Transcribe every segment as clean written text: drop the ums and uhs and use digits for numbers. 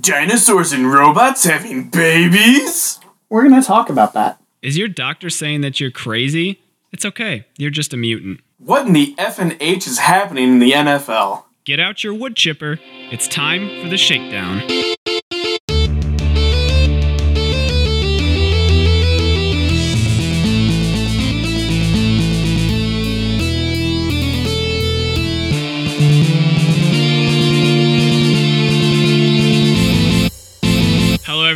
Dinosaurs and robots having babies? We're going to talk about that. Is your doctor saying that you're crazy? It's okay. You're just a mutant. What in the F and H is happening in the NFL? Get out your wood chipper. It's time for the Shakedown.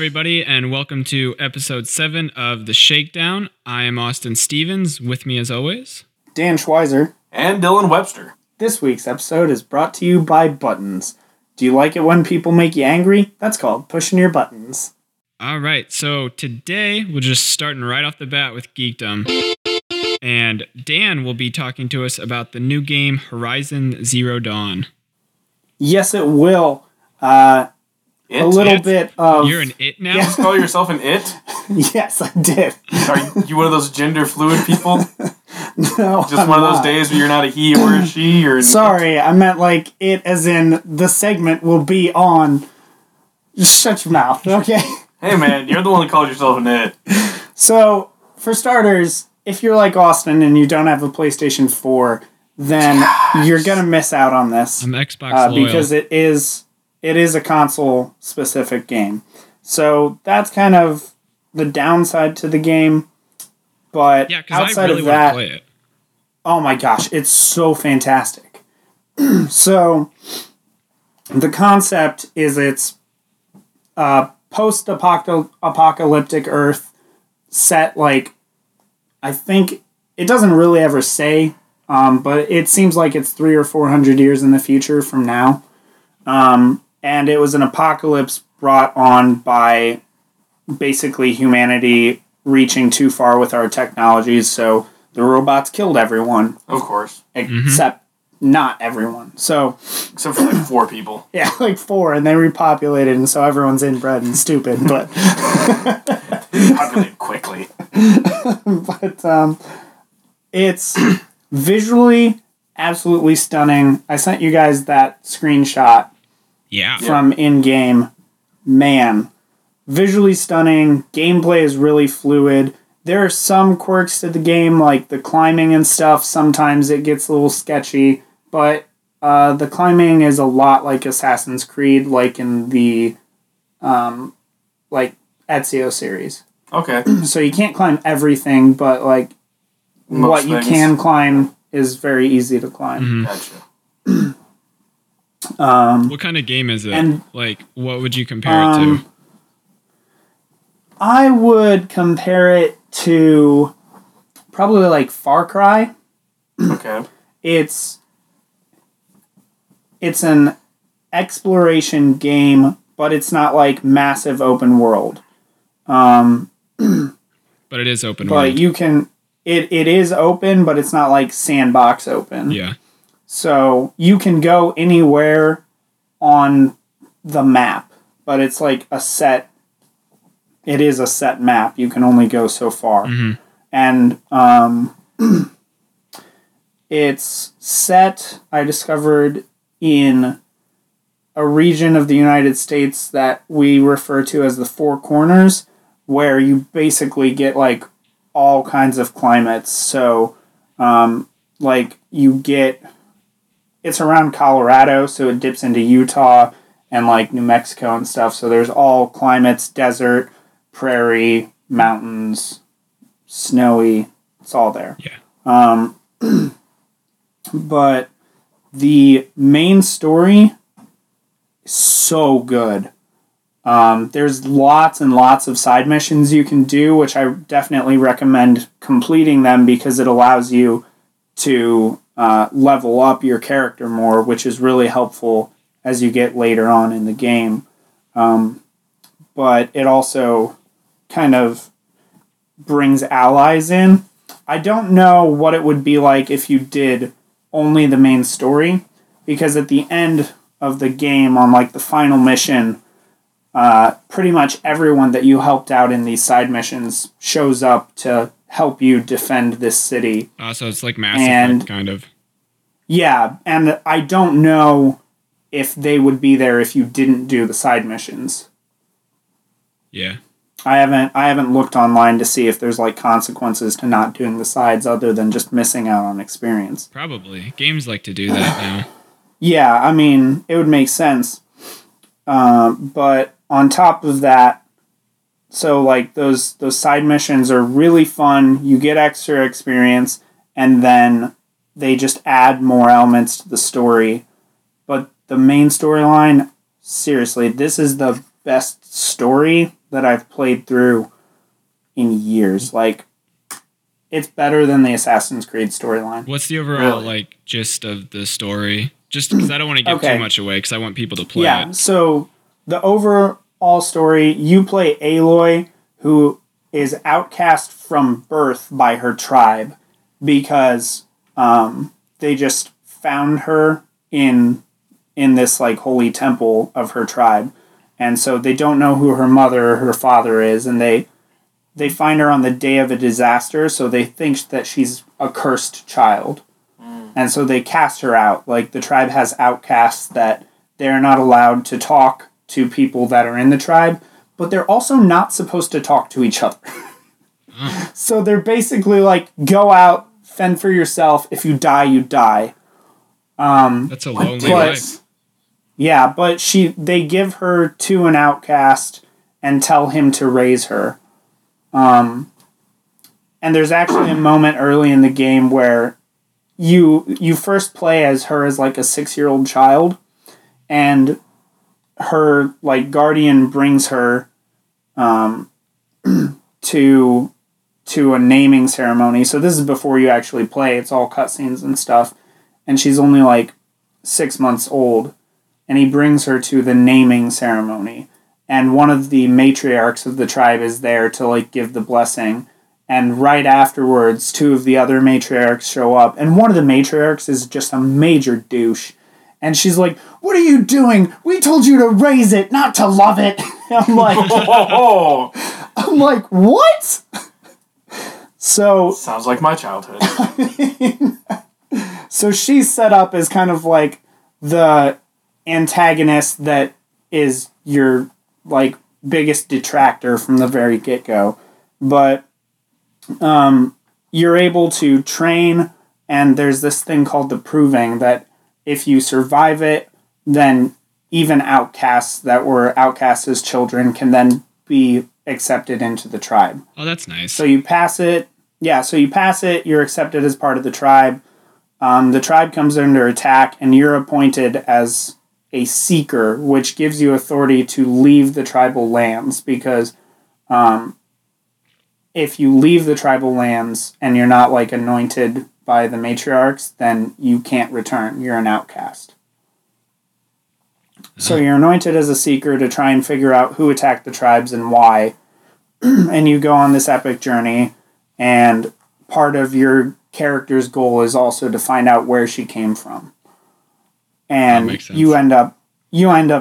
Everybody, and welcome to episode 7 of The Shakedown. I am Austin Stevens, with me as always, Dan Schweizer, and Dylan Webster. This week's episode is brought to you by buttons. Do you like it when people make you angry? That's called pushing your buttons. Alright, so today we're just starting right off the bat with Geekdom. And Dan will be talking to us about the new game Horizon Zero Dawn. Yes, it will. A little bit of... You're an it now? Yeah. You call yourself an it? Yes, I did. Are you one of those gender fluid people? No, I'm not. Of those days where you're not a he or a she? Or sorry, I meant like it as in the segment will be on... Just shut your mouth, okay? Hey man, you're the one that called yourself an it. So, for starters, if you're like Austin and you don't have a PlayStation 4, then you're going to miss out on this. I'm Xbox loyal. Because it is a console-specific game. So that's kind of the downside to the game. But yeah, outside of that, play it. Oh my gosh, it's so fantastic. So the concept is it's post-apocalyptic Earth set, like, I think it doesn't really ever say, but it seems like it's 300 or 400 years in the future from now. And it was an apocalypse brought on by basically humanity reaching too far with our technologies, so the robots killed everyone. Of course. Except not everyone. So except for like 4 people. Yeah, like 4, and they repopulated, and so everyone's inbred and stupid, but... Populated quickly. But it's visually absolutely stunning. I sent you guys that screenshot. Yeah. From in-game. Man. Visually stunning. Gameplay is really fluid. There are some quirks to the game, like the climbing and stuff. Sometimes it gets a little sketchy, but the climbing is a lot like Assassin's Creed, like in the like Ezio series. Okay. So you can't climb everything, but like most things you can climb is very easy to climb. Mm-hmm. Gotcha. What kind of game is it? And, like, what would you compare it to? I would compare it to probably like Far Cry. Okay. It's an exploration game, but it's not like massive open world. But it is open world. But you can it is open, but it's not like sandbox open. Yeah. So you can go anywhere on the map, but it's like a set map. You can only go so far. Mm-hmm. And it's set, I discovered, in a region of the United States that we refer to as the Four Corners, where you basically get like all kinds of climates. So like you get... It's around Colorado, so it dips into Utah and like New Mexico and stuff. So there's all climates, desert, prairie, mountains, snowy. It's all there. Yeah. But the main story is so good. There's lots and lots of side missions you can do, which I definitely recommend completing them because it allows you to... level up your character more, which is really helpful as you get later on in the game. But it also kind of brings allies in. I don't know what it would be like if you did only the main story, because at the end of the game on like the final mission, pretty much everyone that you helped out in these side missions shows up to help you defend this city. So it's like Mass Effect, kind of. Yeah, and I don't know if they would be there if you didn't do the side missions. Yeah. I haven't looked online to see if there's like consequences to not doing the sides other than just missing out on experience. Probably. Games like to do that now. Yeah, I mean, it would make sense. But on top of that, so like those side missions are really fun. You get extra experience and then they just add more elements to the story. But the main storyline, seriously, this is the best story that I've played through in years. Like, it's better than the Assassin's Creed storyline. What's the overall like gist of the story? Just because I don't want to give too much away because I want people to play it. Yeah, so the overall story, you play Aloy, who is outcast from birth by her tribe because they just found her in this like holy temple of her tribe. And so they don't know who her mother or her father is, and they find her on the day of a disaster, so they think that she's a cursed child. And so they cast her out. Like, the tribe has outcasts that they're not allowed to talk to people that are in the tribe, but they're also not supposed to talk to each other. So they're basically like, go out, fend for yourself. If you die, you die. That's a lonely life. Yeah, but they give her to an outcast and tell him to raise her. And there's actually a moment early in the game where you first play as her as like a 6-year-old child, and her like guardian brings her to a naming ceremony. So this is before you actually play. It's all cutscenes and stuff, and she's only like 6 months old. And he brings her to the naming ceremony. And one of the matriarchs of the tribe is there to, like, give the blessing. And right afterwards, two of the other matriarchs show up. And one of the matriarchs is just a major douche. And she's like, "What are you doing? We told you to raise it, not to love it." I'm like, oh. I'm like, what? So... sounds like my childhood. I mean, so she's set up as kind of, like, the... antagonist that is your like biggest detractor from the very get-go, but you're able to train, and there's this thing called the proving that if you survive it, then even outcasts that were outcasts as children can then be accepted into the tribe. Oh, that's nice. So you pass it. Yeah, so you pass it, you're accepted as part of the tribe. The tribe comes under attack, and you're appointed as a seeker, which gives you authority to leave the tribal lands, because if you leave the tribal lands and you're not like anointed by the matriarchs, then you can't return. You're an outcast. So you're anointed as a seeker to try and figure out who attacked the tribes and why. And you go on this epic journey, and part of your character's goal is also to find out where she came from. And you end up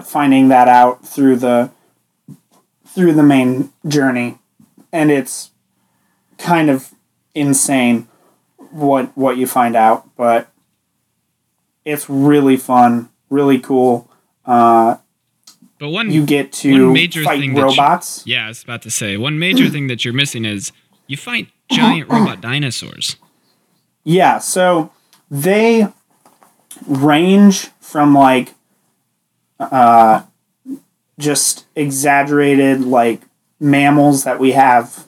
finding that out through the main journey, and it's kind of insane what you find out, but it's really fun, really cool. But one you get to fight robots. Yeah, I was about to say, one major thing that you're missing is you fight giant robot dinosaurs. Yeah, so they range from, like, just exaggerated, like, mammals that we have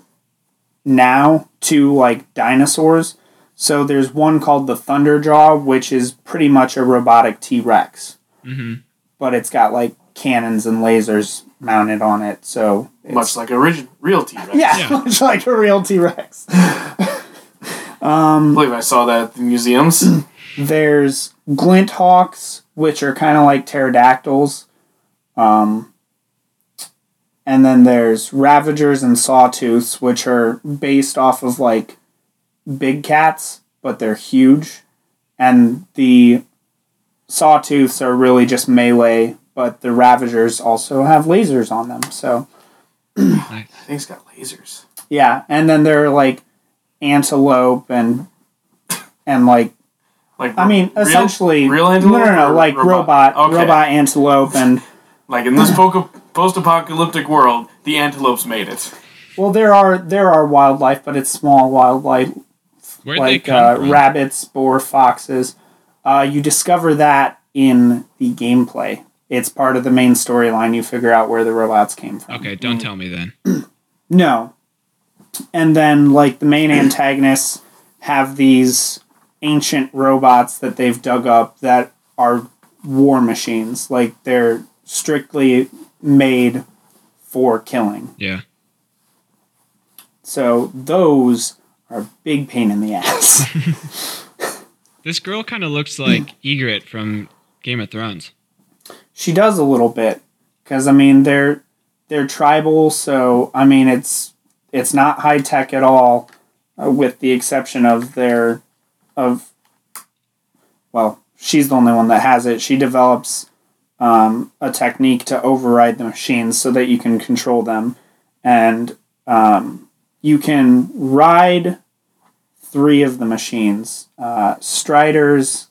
now to, like, dinosaurs. So there's one called the Thunderjaw, which is pretty much a robotic T-Rex. Mm-hmm. But it's got, like, cannons and lasers mounted on it, so... much like a real T-Rex. Yeah, much like a real T-Rex. I believe I saw that at the museums. There's glint hawks, which are kind of like pterodactyls. And then there's Ravagers and Sawtooths, which are based off of like big cats, but they're huge. And the Sawtooths are really just melee, but the Ravagers also have lasers on them. So I think it's got lasers. Yeah, and then there are like antelope and like Like, I mean, essentially, real antelope? No, like robot. Okay. Robot antelope, and like in this post-apocalyptic world, the antelopes made it. Well, there are wildlife, but it's small wildlife, like rabbits or foxes. You discover that in the gameplay. It's part of the main storyline. You figure out where the robots came from. Okay, don't tell me then. No. And then, like, the main antagonists have these ancient robots that they've dug up that are war machines. Like, they're strictly made for killing. Yeah. So those are a big pain in the ass. This girl kind of looks like Ygritte from Game of Thrones. She does a little bit, because I mean they're tribal, so I mean it's not high tech at all, with the exception of well, she's the only one that has it. She develops a technique to override the machines so that you can control them, and you can ride three of the machines: Striders,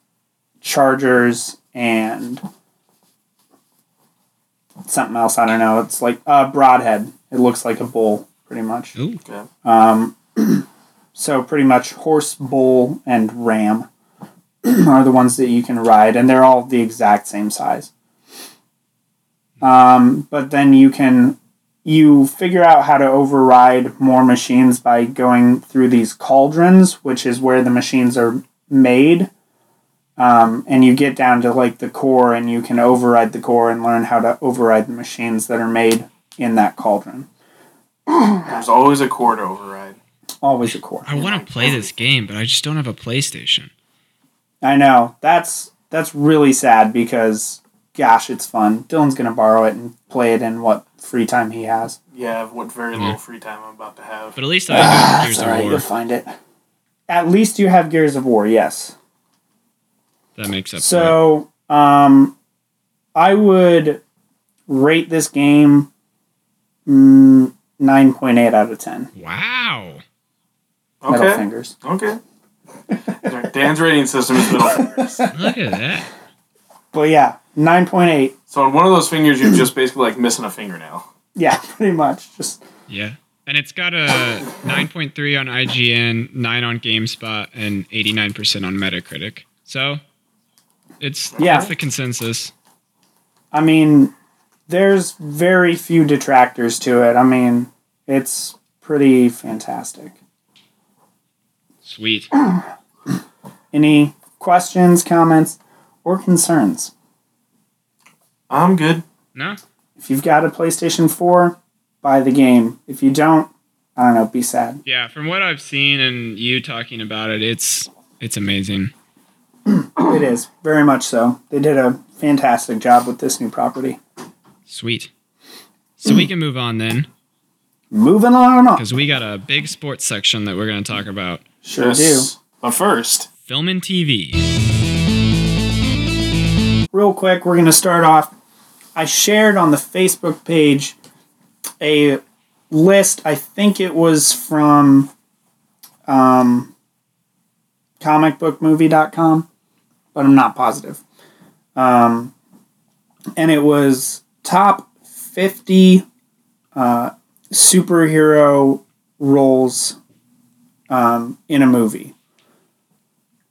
Chargers, and something else, I don't know. It's like Broadhead. It looks like a bull, pretty much. Ooh, okay. So pretty much horse, bull, and ram are the ones that you can ride, and they're all the exact same size. But then you figure out how to override more machines by going through these cauldrons, which is where the machines are made. And you get down to like the core, and you can override the core and learn how to override the machines that are made in that cauldron. There's always a core to override. Always a core. I want to play this game, but I just don't have a PlayStation. I know. That's really sad, because gosh, it's fun. Dylan's going to borrow it and play it in what free time he has. Yeah, what very little free time I'm about to have. But at least I have Gears of War. You'll find it. At least you have Gears of War, yes. That makes up. So, I would rate this game 9.8 out of 10. Wow. Okay. Middle fingers. Okay. Dan's rating system is middle fingers. Look at that. But yeah, 9.8. So on one of those fingers, you're just basically like missing a fingernail. Yeah, pretty much. Just. Yeah. And it's got a 9.3 on IGN, 9 on GameSpot, and 89% on Metacritic. So, that's the consensus. I mean, there's very few detractors to it. I mean, it's pretty fantastic. Sweet. Any questions, comments, or concerns? I'm good. No. If you've got a PlayStation 4, buy the game. If you don't, I don't know, be sad. Yeah, from what I've seen and you talking about it, it's amazing. It is, very much so. They did a fantastic job with this new property. Sweet. So we can move on then. Moving on up. Because we got a big sports section that we're going to talk about. Sure yes. do. But first, film and TV. Real quick, we're going to start off. I shared on the Facebook page a list. I think it was from comicbookmovie.com. But I'm not positive. And it was top 50 superhero roles in a movie.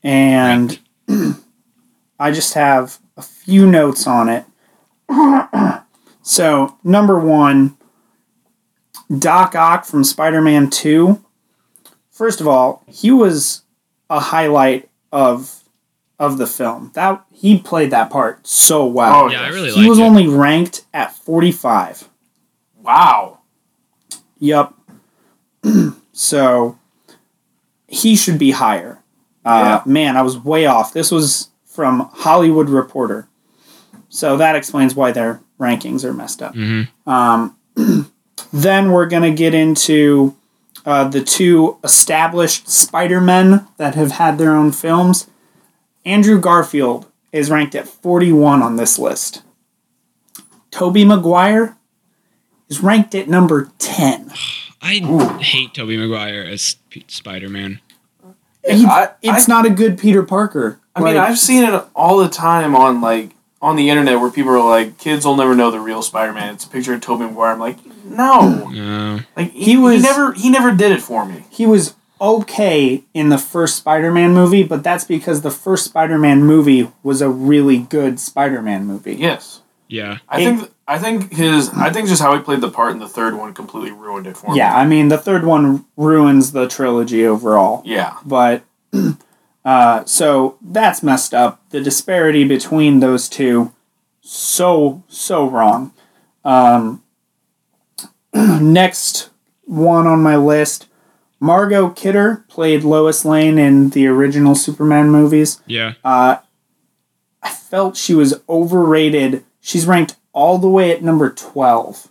And I just have a few notes on it. So, number 1, Doc Ock from Spider-Man 2. First of all, he was a highlight of the film. That he played that part so well. Oh, yeah, I really liked it. He was only ranked at 45. Wow. Yep. So he should be higher. Yeah. Man, I was way off. This was from Hollywood Reporter. So that explains why their rankings are messed up. Mm-hmm. Then we're going to get into the two established Spider-Men that have had their own films. Andrew Garfield is ranked at 41 on this list. Tobey Maguire is ranked at number 10. I hate Tobey Maguire as Spider-Man. It's not a good Peter Parker. I mean, I've seen it all the time on the internet where people are like, kids will never know the real Spider-Man. It's a picture of Tobey Maguire. I'm like, no. Yeah. Like, he never did it for me. He was okay in the first Spider-Man movie, but that's because the first Spider-Man movie was a really good Spider-Man movie. Yes. Yeah. I think just how he played the part in the third one completely ruined it for me. Yeah, I mean, the third one ruins the trilogy overall. Yeah. But... so that's messed up. The disparity between those two, so wrong. Next one on my list, Margot Kidder played Lois Lane in the original Superman movies. Yeah. I felt she was overrated. She's ranked all the way at number 12.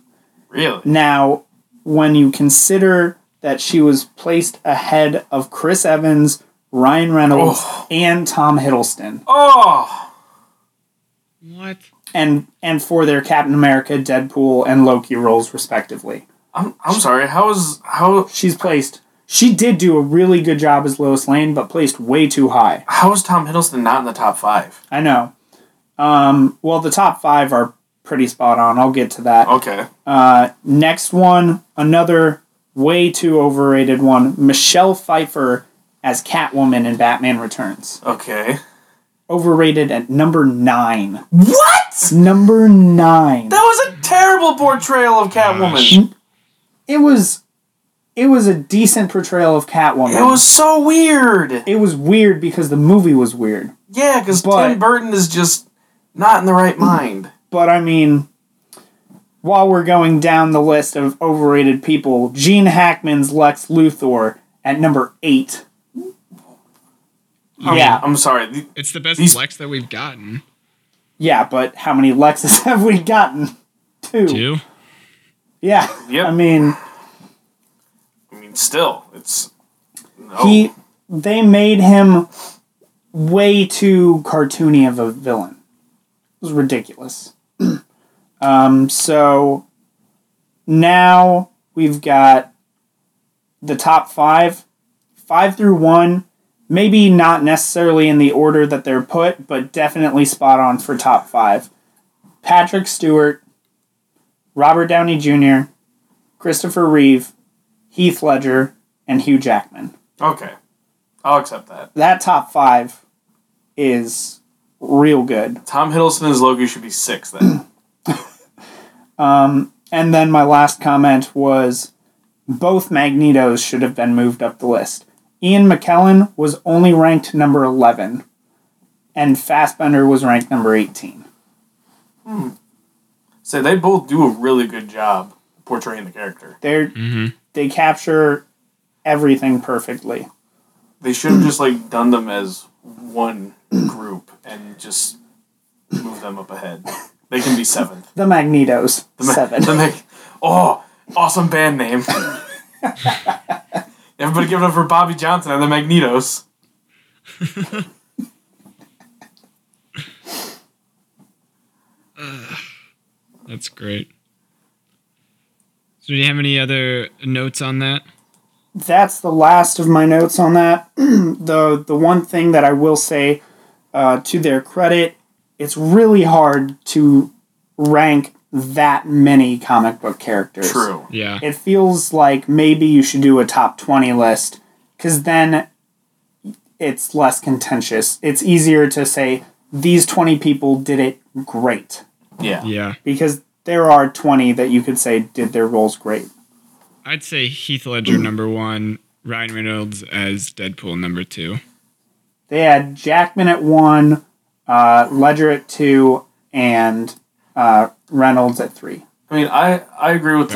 Really? Now, when you consider that she was placed ahead of Chris Evans, Ryan Reynolds, and Tom Hiddleston. Oh! What? And for their Captain America, Deadpool, and Loki roles, respectively. I'm sorry, how... She's placed... She did do a really good job as Lois Lane, but placed way too high. How is Tom Hiddleston not in the top 5? I know. Well, the top 5 are pretty spot on. I'll get to that. Okay. Next one, another way too overrated one, Michelle Pfeiffer... as Catwoman in Batman Returns. Okay. Overrated at number 9. What? Number 9. That was a terrible portrayal of Catwoman. Gosh. It was a decent portrayal of Catwoman. It was so weird. It was weird because the movie was weird. Yeah, because Tim Burton is just not in the right mind. But I mean, while we're going down the list of overrated people, Gene Hackman's Lex Luthor at number 8. Yeah, I'm sorry. It's the best Lex that we've gotten. Yeah, but how many Lexes have we gotten? Two. Yeah. Yep. I mean, still, it's no. They made him way too cartoony of a villain. It was ridiculous. So now we've got the top 5 through 1. Maybe not necessarily in the order that they're put, but definitely spot on for top 5. Patrick Stewart, Robert Downey Jr., Christopher Reeve, Heath Ledger, and Hugh Jackman. Okay. I'll accept that. That top 5 is real good. Tom Hiddleston as Loki should be 6th then. And then my last comment was both Magnetos should have been moved up the list. Ian McKellen was only ranked number 11, and Fassbender was ranked number 18. So they both do a really good job portraying the character. They capture everything perfectly. They should have just done them as one group and just move them up ahead. They can be 7th. The Magnetos. 7. Awesome band name. Everybody give it up for Bobby Johnson and the Magnetos. That's great. So do you have any other notes on that? That's the last of my notes on that. The one thing that I will say, to their credit, it's really hard to rank that many comic book characters. True. Yeah. It feels like maybe you should do a top 20 list, because then it's less contentious. It's easier to say, these 20 people did it great. Yeah. Yeah. Because there are 20 that you could say did their roles great. I'd say Heath Ledger number 1, Ryan Reynolds as Deadpool number 2. They had Jackman at 1, Ledger at 2, and... Reynolds at 3. I mean, I agree with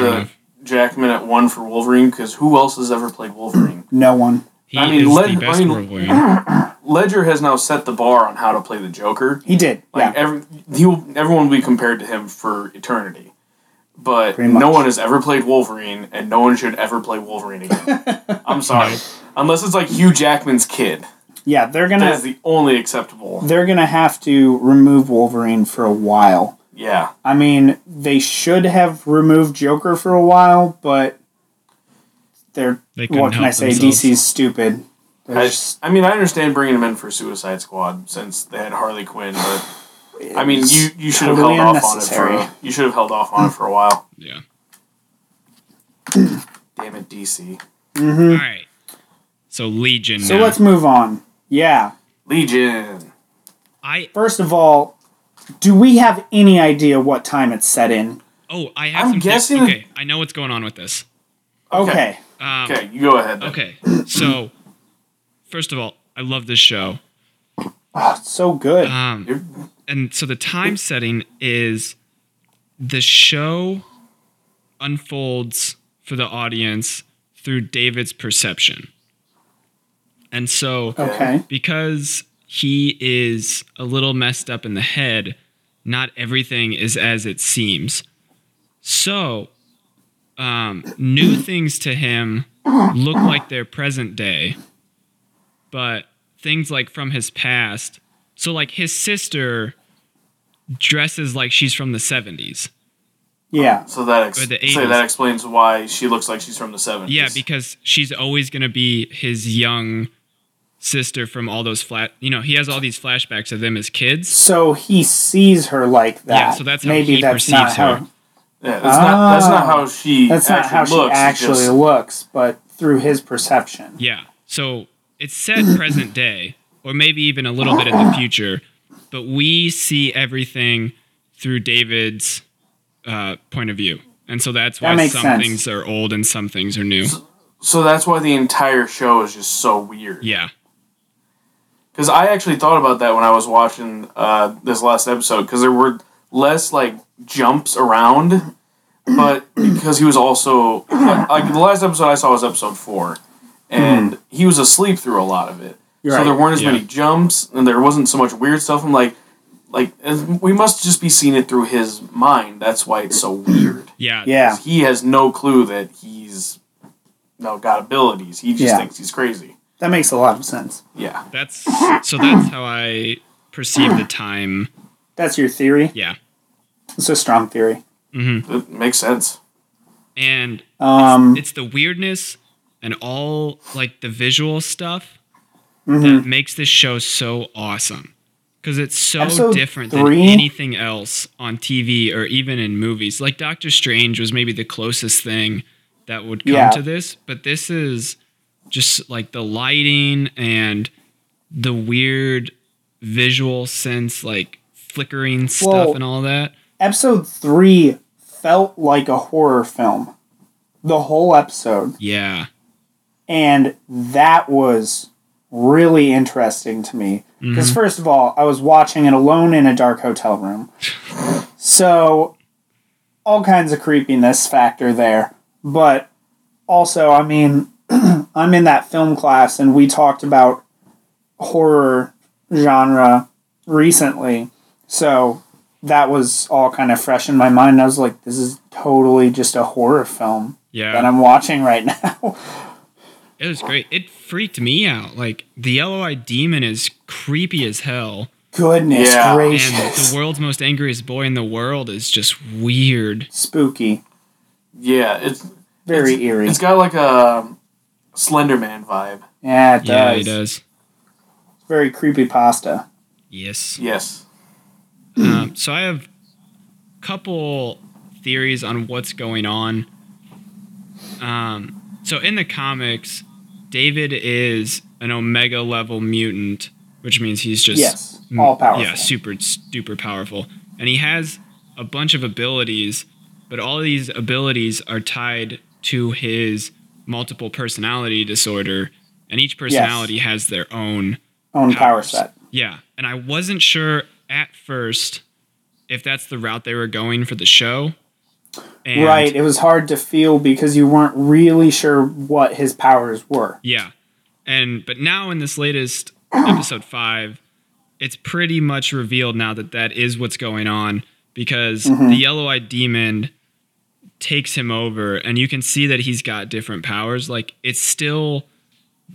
Jackman at 1 for Wolverine, because who else has ever played Wolverine? No one. Ledger has now set the bar on how to play the Joker. He did. Everyone will be compared to him for eternity. But no one has ever played Wolverine, and no one should ever play Wolverine again. I'm sorry. Unless it's like Hugh Jackman's kid. Yeah, that's the only acceptable. They're going to have to remove Wolverine for a while. Yeah. I mean, they should have removed Joker for a while, but DC's stupid. I understand bringing him in for Suicide Squad since they had Harley Quinn, but I mean, you should have held off on it for a while. Yeah. Damn it, DC. Mm-hmm. All right. So Legion. So let's move on. Yeah. Legion. First of all, do we have any idea what time it's set in? Oh, I have. I'm guessing. Okay, I know what's going on with this. Okay. Okay, you go ahead then. Okay, so first of all, I love this show. Oh, it's so good. And so the time setting is the show unfolds for the audience through David's perception. And so because he is a little messed up in the head, not everything is as it seems. So new things to him look like they're present day, but things like from his past. So like his sister dresses like she's from the 70s. Yeah. So that explains why she looks like she's from the 70s. Yeah, because she's always going to be his young sister from all those he has all these flashbacks of them as kids. So he sees her like that. Yeah, so that's how he perceives her. Yeah, that's not how she actually looks, but through his perception. Yeah. So it's set present day, or maybe even a little bit in the future, but we see everything through David's point of view. And so that's why some things are old and some things are new. So that's why the entire show is just so weird. Yeah. Because I actually thought about that when I was watching this last episode, because there were less, like, jumps around, but because he was also... Like, the last episode I saw was episode 4, and he was asleep through a lot of it. Right. So there weren't as many jumps, and there wasn't so much weird stuff. I'm like we must just be seeing it through his mind. That's why it's so weird. Yeah. He has no clue that he's got abilities. He just thinks he's crazy. That makes a lot of sense. Yeah. That's how I perceive the time. That's your theory? Yeah. It's a strong theory. Mm-hmm. It makes sense. And it's the weirdness and all like the visual stuff that makes this show so awesome. Because it's so different than anything else on TV or even in movies. Like Doctor Strange was maybe the closest thing that would come to this. But this is just like the lighting and the weird visual sense, like flickering stuff and all that. Episode 3 felt like a horror film. The whole episode. Yeah. And that was... really interesting to me because first of all, I was watching it alone in a dark hotel room, so all kinds of creepiness factor there, but also I mean I'm in that film class and we talked about horror genre recently, so that was all kind of fresh in my mind. I was like, this is totally just a horror film that I'm watching right now. It was great. It freaked me out. Like, the Yellow-Eyed Demon is creepy as hell. Goodness gracious. And the world's most angriest boy in the world is just weird. Spooky. Yeah, it's... very eerie. It's got like a Slender Man vibe. Yeah, it does. Yeah, it does. It's very creepypasta. Yes. So I have a couple theories on what's going on. So in the comics... David is an Omega level mutant, which means he's just all powerful. Yeah, super duper powerful. And he has a bunch of abilities, but all these abilities are tied to his multiple personality disorder, and each personality has their own power set. Yeah, and I wasn't sure at first if that's the route they were going for the show. And right, it was hard to feel because you weren't really sure what his powers were. Yeah, but now in this latest episode 5, it's pretty much revealed now that is what's going on, because the Yellow-Eyed Demon takes him over, and you can see that he's got different powers. Like, it's still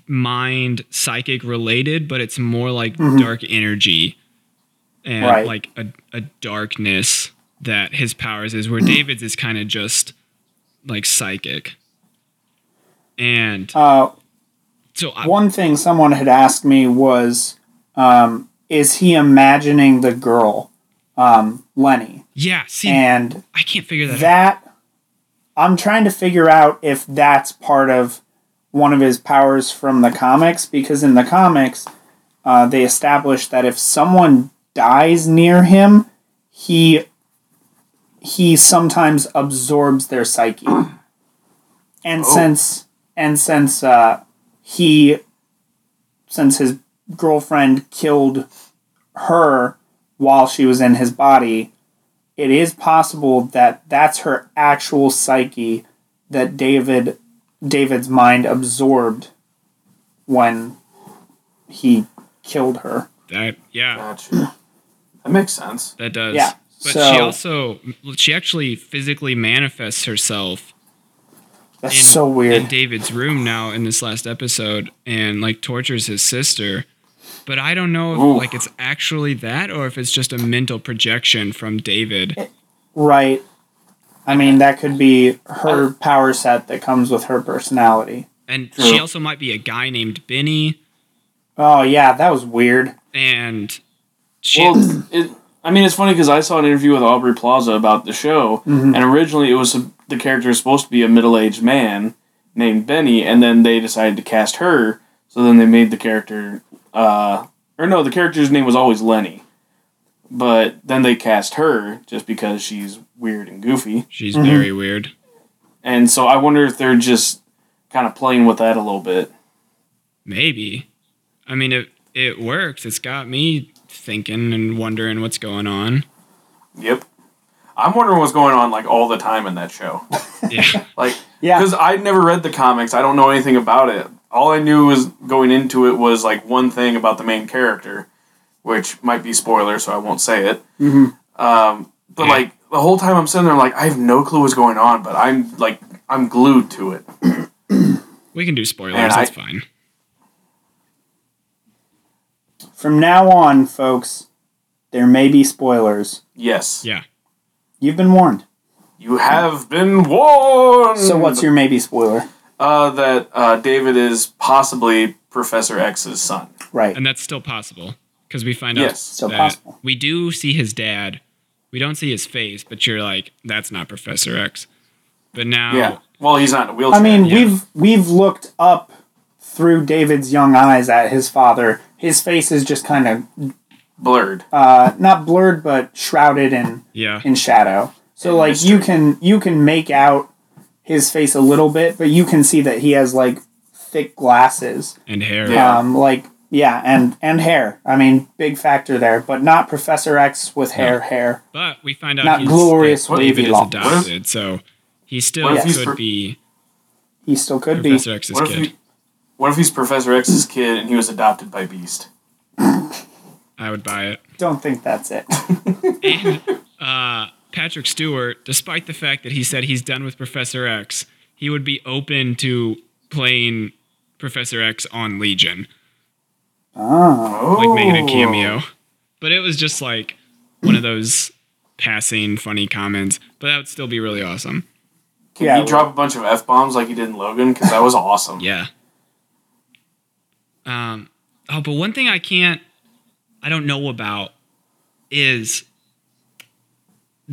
mind psychic related, but it's more like dark energy and like a darkness that his powers is, where David's is kind of just like psychic. And So one thing someone had asked me was, is he imagining the girl, Lenny? Yeah, see, and I can't figure that out. I'm trying to figure out if that's part of one of his powers from the comics, because in the comics, they established that if someone dies near him, he sometimes absorbs their psyche. And since his girlfriend killed her while she was in his body, it is possible that that's her actual psyche that David's mind absorbed when he killed her. Gotcha. That makes sense. That does. Yeah. But so, she actually physically manifests herself. That's so weird. In David's room now in this last episode, and like tortures his sister. But I don't know if like it's actually that or if it's just a mental projection from David. Right. I mean, that could be her power set that comes with her personality. And she also might be a guy named Benny. Oh, yeah, that was weird. And she... Well, it's funny because I saw an interview with Aubrey Plaza about the show, and originally it was the character was supposed to be a middle-aged man named Benny, and then they decided to cast her, so then they made the character... the character's name was always Lenny. But then they cast her just because she's weird and goofy. She's very weird. And so I wonder if they're just kind of playing with that a little bit. Maybe. I mean, it works. It's got me thinking and wondering what's going on. Yep. I'm wondering what's going on, like, all the time in that show. Yeah. Because I'd never read the comics. I don't know anything about it. All I knew was going into it was, like, one thing about the main character, which might be spoiler, so I won't say it. But, like, the whole time I'm sitting there, I have no clue what's going on, but I'm glued to it. We can do spoilers. That's fine. From now on, folks, there may be spoilers. Yes. Yeah. You've been warned. You have been warned! So what's your maybe spoiler? That David is possibly Professor X's son. Right. And that's still possible, because we find out that possible. We do see his dad. We don't see his face, but you're like, that's not Professor X. But now... Yeah. Well, he's not in a wheelchair. I mean, we've looked up through David's young eyes at his father. His face is just kind of... Blurred. Not blurred, but shrouded in shadow. So, and mystery. you can make out his face a little bit, but you can see that he has, like, thick glasses. And hair. And hair. I mean, big factor there, but not Professor X with hair. But we find out not glorious David is adopted, so he still could be... He still could be. Professor X's kid. What if he's Professor X's kid and he was adopted by Beast? I would buy it. Don't think that's it. And Patrick Stewart, despite the fact that he said he's done with Professor X, he would be open to playing Professor X on Legion. Oh. Like making a cameo. But it was just like one of those passing funny comments. But that would still be really awesome. Can he drop a bunch of F-bombs like he did in Logan? Because that was awesome. Yeah. But one thing I don't know about is...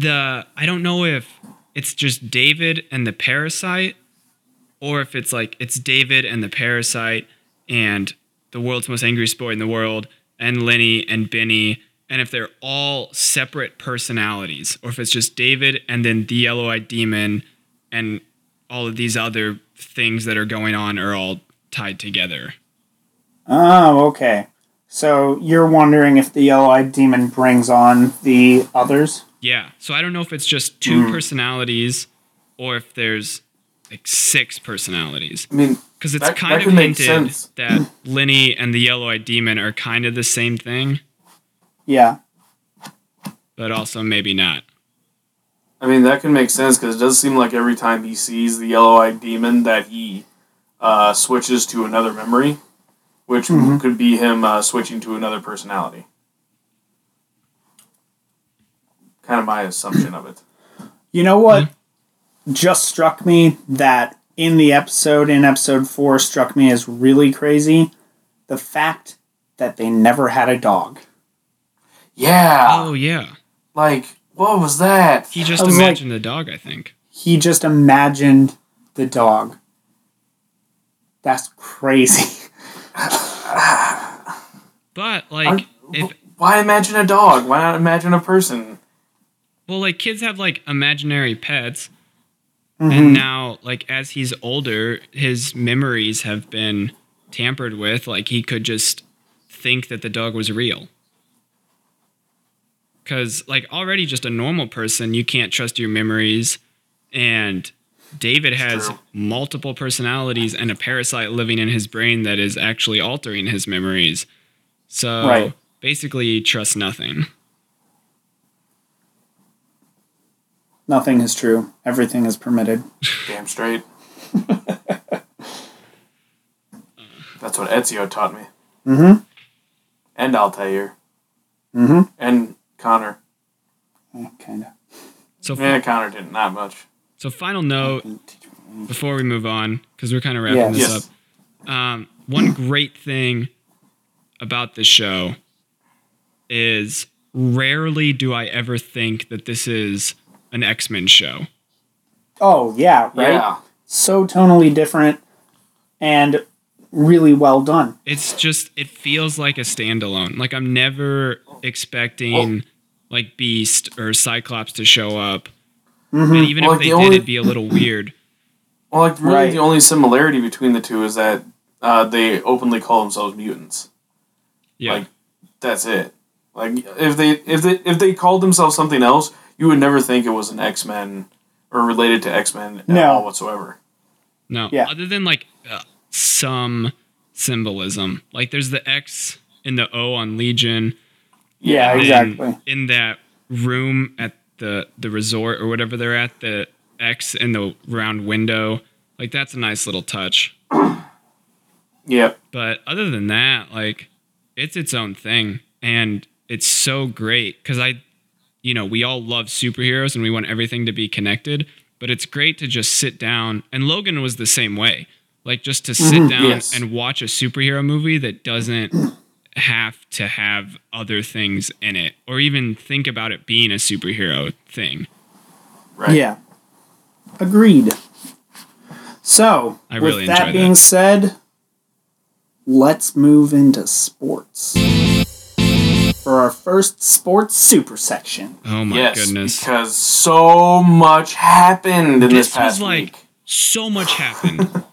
I don't know if it's just David and the parasite or if it's like it's David and the parasite and the world's most angriest boy in the world and Lenny and Benny, and if they're all separate personalities or if it's just David and then the Yellow-Eyed Demon and all of these other things that are going on are all tied together. Oh, okay. So you're wondering if the Yellow-Eyed Demon brings on the others? Yeah, so I don't know if it's just two personalities or if there's like six personalities. I mean, because it's kind of hinted that Lenny and the Yellow-Eyed Demon are kind of the same thing. Yeah. But also maybe not. I mean, that can make sense because it does seem like every time he sees the Yellow-Eyed Demon that he switches to another memory, which could be him switching to another personality. Kind of my assumption of it. You know what just struck me? That in the episode, in episode 4, struck me as really crazy. The fact that they never had a dog. Yeah. Oh, yeah. Like, what was that? He just imagined the dog, I think. He just imagined the dog. That's crazy. But, like... why imagine a dog? Why not imagine a person? Well, like, kids have, like, imaginary pets. Mm-hmm. And now, like, as he's older, his memories have been tampered with. Like, he could just think that the dog was real. Because, like, already just a normal person, you can't trust your memories. And David has multiple personalities and a parasite living in his brain that is actually altering his memories. So, basically, trust nothing. Nothing is true. Everything is permitted. Damn straight. That's what Ezio taught me. Mm-hmm. And Altair. Mm-hmm. And Connor. Kind of. So Connor didn't. Not much. So final note before we move on, because we're kind of wrapping this up. One great thing about this show is rarely do I ever think that this is an X-Men show. Oh, yeah, right? Yeah. So tonally different and really well done. It's just, it feels like a standalone. Like, I'm never expecting, like, Beast or Cyclops to show up. Mm-hmm. And even if they did, it'd be a little weird. Well, like, really the only similarity between the two is that they openly call themselves mutants. Yeah. Like, that's it. Like, if they called themselves something else, you would never think it was an X-Men or related to X-Men at all whatsoever. No. Yeah. Other than, like, some symbolism. Like, there's the X and the O on Legion. Yeah, exactly. In that room at the resort or whatever they're at, the X and the round window. Like, that's a nice little touch. Yeah. But other than that, like, it's its own thing. And it's so great because we all love superheroes and we want everything to be connected, but it's great to just sit down. And Logan was the same way. Like, just to sit down and watch a superhero movie that doesn't have to have other things in it or even think about it being a superhero thing. Right. Yeah. Agreed. So, with that being said, let's move into sports. For our first sports super section. Oh my goodness. Because so much happened in this past week. So much happened.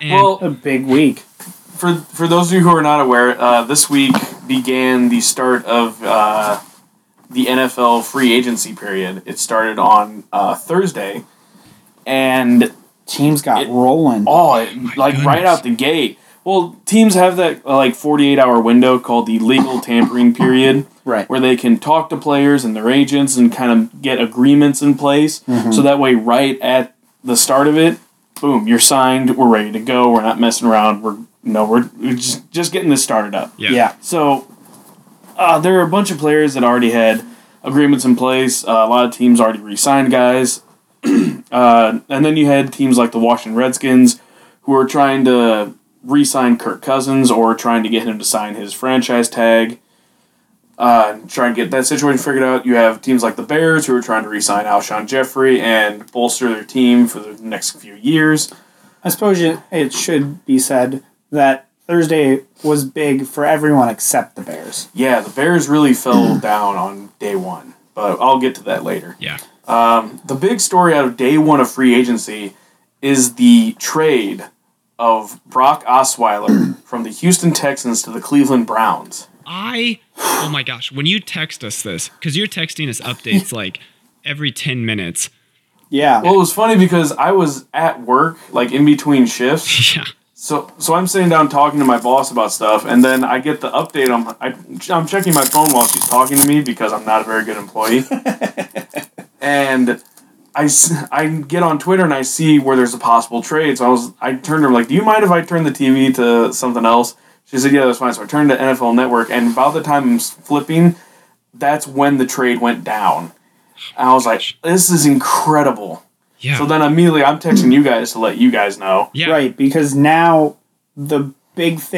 Well, a big week. For those of you who are not aware, this week began the start of the NFL free agency period. It started on Thursday, and teams got rolling. Oh, right out the gate. Well, teams have that 48-hour window called the legal tampering period, right, where they can talk to players and their agents and kind of get agreements in place. Mm-hmm. So that way, right at the start of it, boom, you're signed. We're ready to go. We're not messing around. We're just getting this started up. Yeah. So there are a bunch of players that already had agreements in place. A lot of teams already re-signed guys, and then you had teams like the Washington Redskins who are trying to re-sign Kirk Cousins or trying to get him to sign his franchise tag. Trying to get that situation figured out. You have teams like the Bears who are trying to re-sign Alshon Jeffrey and bolster their team for the next few years. I suppose it should be said that Thursday was big for everyone except the Bears. Yeah, the Bears really fell down on day one, but I'll get to that later. Yeah. The big story out of day one of free agency is the trade of Brock Osweiler from the Houston Texans to the Cleveland Browns. Oh my gosh, when you text us this, because you're texting us updates like every 10 minutes. Yeah. Well, it was funny because I was at work, like in between shifts. Yeah. So I'm sitting down talking to my boss about stuff, and then I get the update. I'm checking my phone while she's talking to me because I'm not a very good employee. And I get on Twitter and I see where there's a possible trade. So I turned to her like, do you mind if I turn the TV to something else? She said, yeah, that's fine. So I turned to NFL Network, and about the time I'm flipping, that's when the trade went down. And I was like, this is incredible. Yeah. So then immediately I'm texting you guys to let you guys know. Yeah. Right, because now the biggest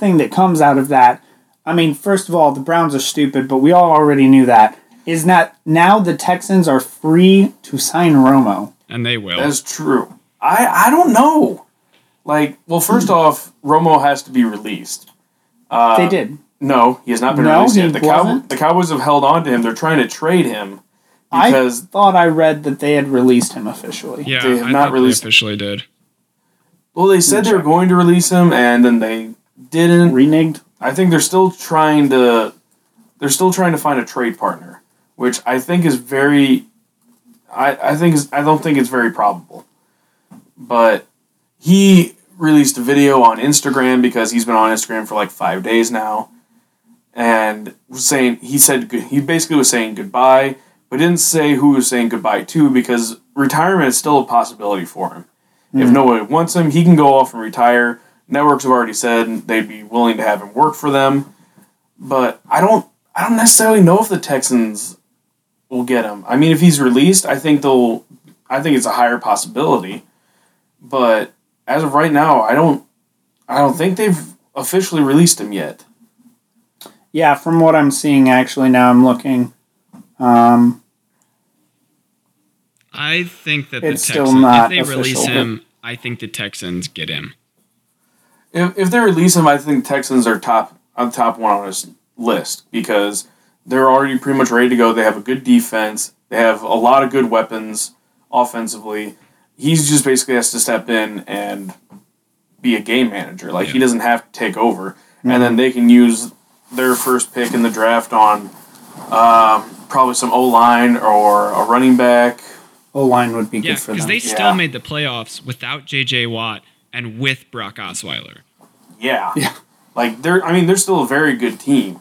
thing that comes out of that, I mean, first of all, the Browns are stupid, but we all already knew that, is that now the Texans are free to sign Romo. And they will. That's true. I don't know. Like, well, first off, Romo has to be released. They did. No, he has not been released yet. The Cowboys have held on to him. They're trying to trade him. Because I thought I read that they had released him officially. Yeah, they have not released. They officially did. Well, they said they were going to release him, and then they didn't. Reneged. I think they're still trying to. They're still trying to find a trade partner, which I think is very. I don't think it's very probable, but he released a video on Instagram because he's been on Instagram for like 5 days now, and he basically was saying goodbye. But didn't say who was saying goodbye to, because retirement is still a possibility for him. Mm-hmm. If nobody wants him, he can go off and retire. Networks have already said they'd be willing to have him work for them. But I don't necessarily know if the Texans will get him. I mean, if he's released, I think it's a higher possibility. But as of right now, I don't think they've officially released him yet. Yeah, from what I'm seeing actually now, I'm looking. I think that the Texans, if they release him, I think the Texans get him. If they release him, I think the Texans are top one on this list, because they're already pretty much ready to go. They have a good defense. They have a lot of good weapons offensively. He just basically has to step in and be a game manager. Like, he doesn't have to take over. Mm-hmm. And then they can use their first pick in the draft on... probably some O-line or a running back. O-line would be good for them. Yeah, because they still made the playoffs without J.J. Watt and with Brock Osweiler. Yeah. Like, they're still a very good team.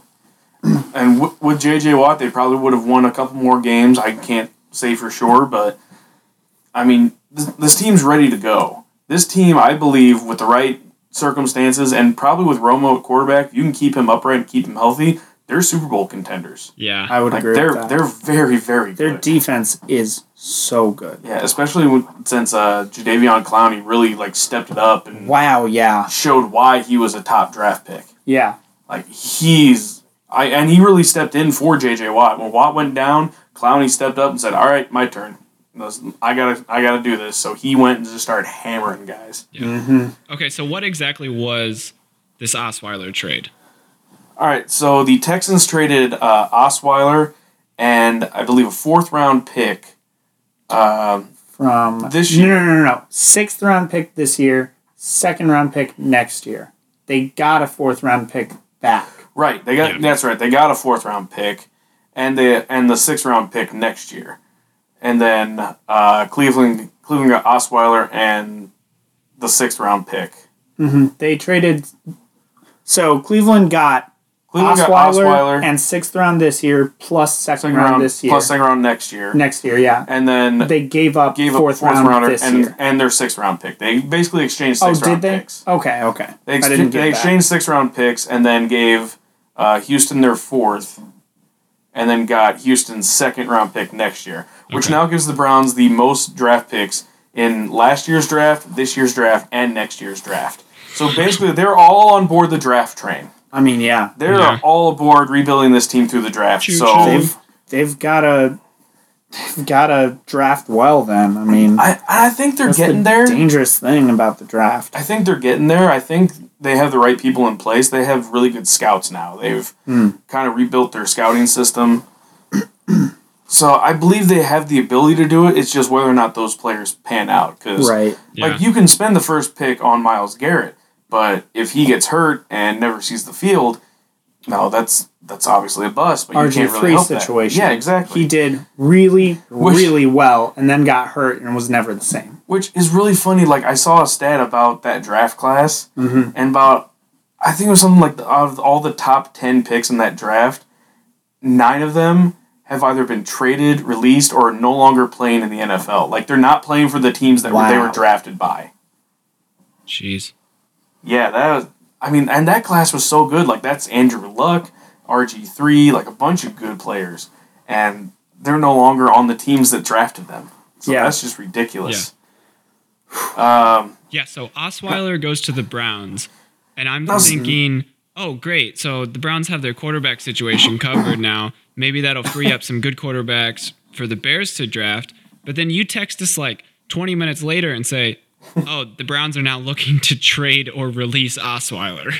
And with J.J. Watt, they probably would have won a couple more games. I can't say for sure, but, I mean, this team's ready to go. This team, I believe, with the right circumstances and probably with Romo at quarterback, you can keep him upright and keep him healthy. They're Super Bowl contenders. Yeah, I would agree with that. They're very, very good. Their defense is so good. Yeah, especially since Jadeveon Clowney really stepped it up and showed why he was a top draft pick. Yeah, he really stepped in for J.J. Watt. When Watt went down, Clowney stepped up and said, "All right, my turn. I gotta do this." So he went and just started hammering guys. Yeah. Mm-hmm. Okay, so what exactly was this Osweiler trade? All right, so the Texans traded Osweiler and I believe a fourth-round pick from this year. No. Sixth-round pick this year, second-round pick next year. They got a fourth-round pick back. Right, that's right. They got a fourth-round pick and the sixth-round pick next year, and then Cleveland got Osweiler and the sixth-round pick. Mm-hmm. They traded. So Cleveland got Osweiler and 6th round this year, plus second round this year. Plus second round next year. Next year, yeah. And then... They gave up fourth rounder this year. And their 6th round pick. They basically exchanged 6th round picks. Oh, did they? Okay. They exchanged 6th round picks and then gave Houston their 4th, and then got Houston's 2nd round pick next year, which now gives the Browns the most draft picks in last year's draft, this year's draft, and next year's draft. So basically, they're all on board the draft train. I mean, yeah. They're all aboard rebuilding this team through the draft. So they've got to draft well then. I mean, I think they're getting there. Dangerous thing about the draft. I think they're getting there. I think they have the right people in place. They have really good scouts now. They've kind of rebuilt their scouting system. So I believe they have the ability to do it. It's just whether or not those players pan out. Because you can spend the first pick on Myles Garrett, but if he gets hurt and never sees the field, no, that's obviously a bust. But RG3 you can't really help situation. That. Yeah, exactly. He did really well and then got hurt and was never the same. Which is really funny. Like, I saw a stat about that draft class and about, I think it was something like out of all the top 10 picks in that draft, 9 of them have either been traded, released, or are no longer playing in the NFL. Like, they're not playing for the teams that they were drafted by. Jeez. Yeah, and that class was so good. Like, that's Andrew Luck, RG3, like a bunch of good players. And they're no longer on the teams that drafted them. So yeah, that's just ridiculous. Yeah. So Osweiler goes to the Browns, and I'm thinking, oh, great. So the Browns have their quarterback situation covered now. Maybe that'll free up some good quarterbacks for the Bears to draft. But then you text us like 20 minutes later and say, oh, the Browns are now looking to trade or release Osweiler.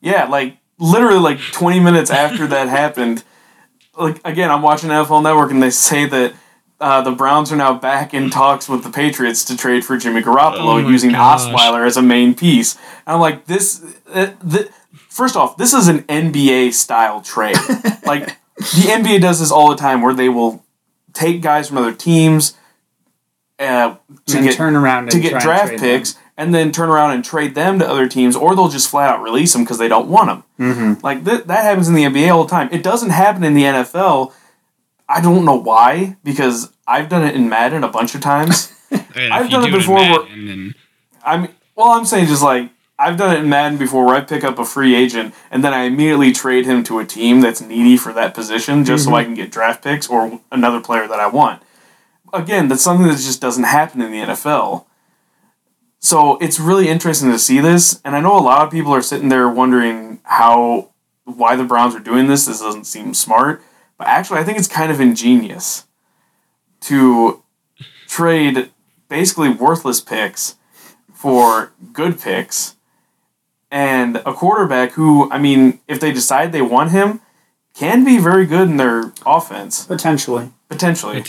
Yeah, like literally like 20 minutes after that happened. Like, again, I'm watching NFL Network and they say that the Browns are now back in talks with the Patriots to trade for Jimmy Garoppolo Osweiler as a main piece. And I'm like, first off, this is an NBA style trade. Like, the NBA does this all the time where they will take guys from other teams to get draft picks and then turn around and trade them to other teams, or they'll just flat out release them because they don't want them. Mm-hmm. Like that happens in the NBA all the time. It doesn't happen in the NFL. I don't know why, because I've done it in Madden a bunch of times. I've done it before. I've done it in Madden before where I pick up a free agent and then I immediately trade him to a team that's needy for that position just so I can get draft picks or another player that I want. Again, that's something that just doesn't happen in the NFL. So it's really interesting to see this. And I know a lot of people are sitting there wondering why the Browns are doing this. This doesn't seem smart. But actually, I think it's kind of ingenious to trade basically worthless picks for good picks. And a quarterback who, I mean, if they decide they want him, can be very good in their offense. Potentially.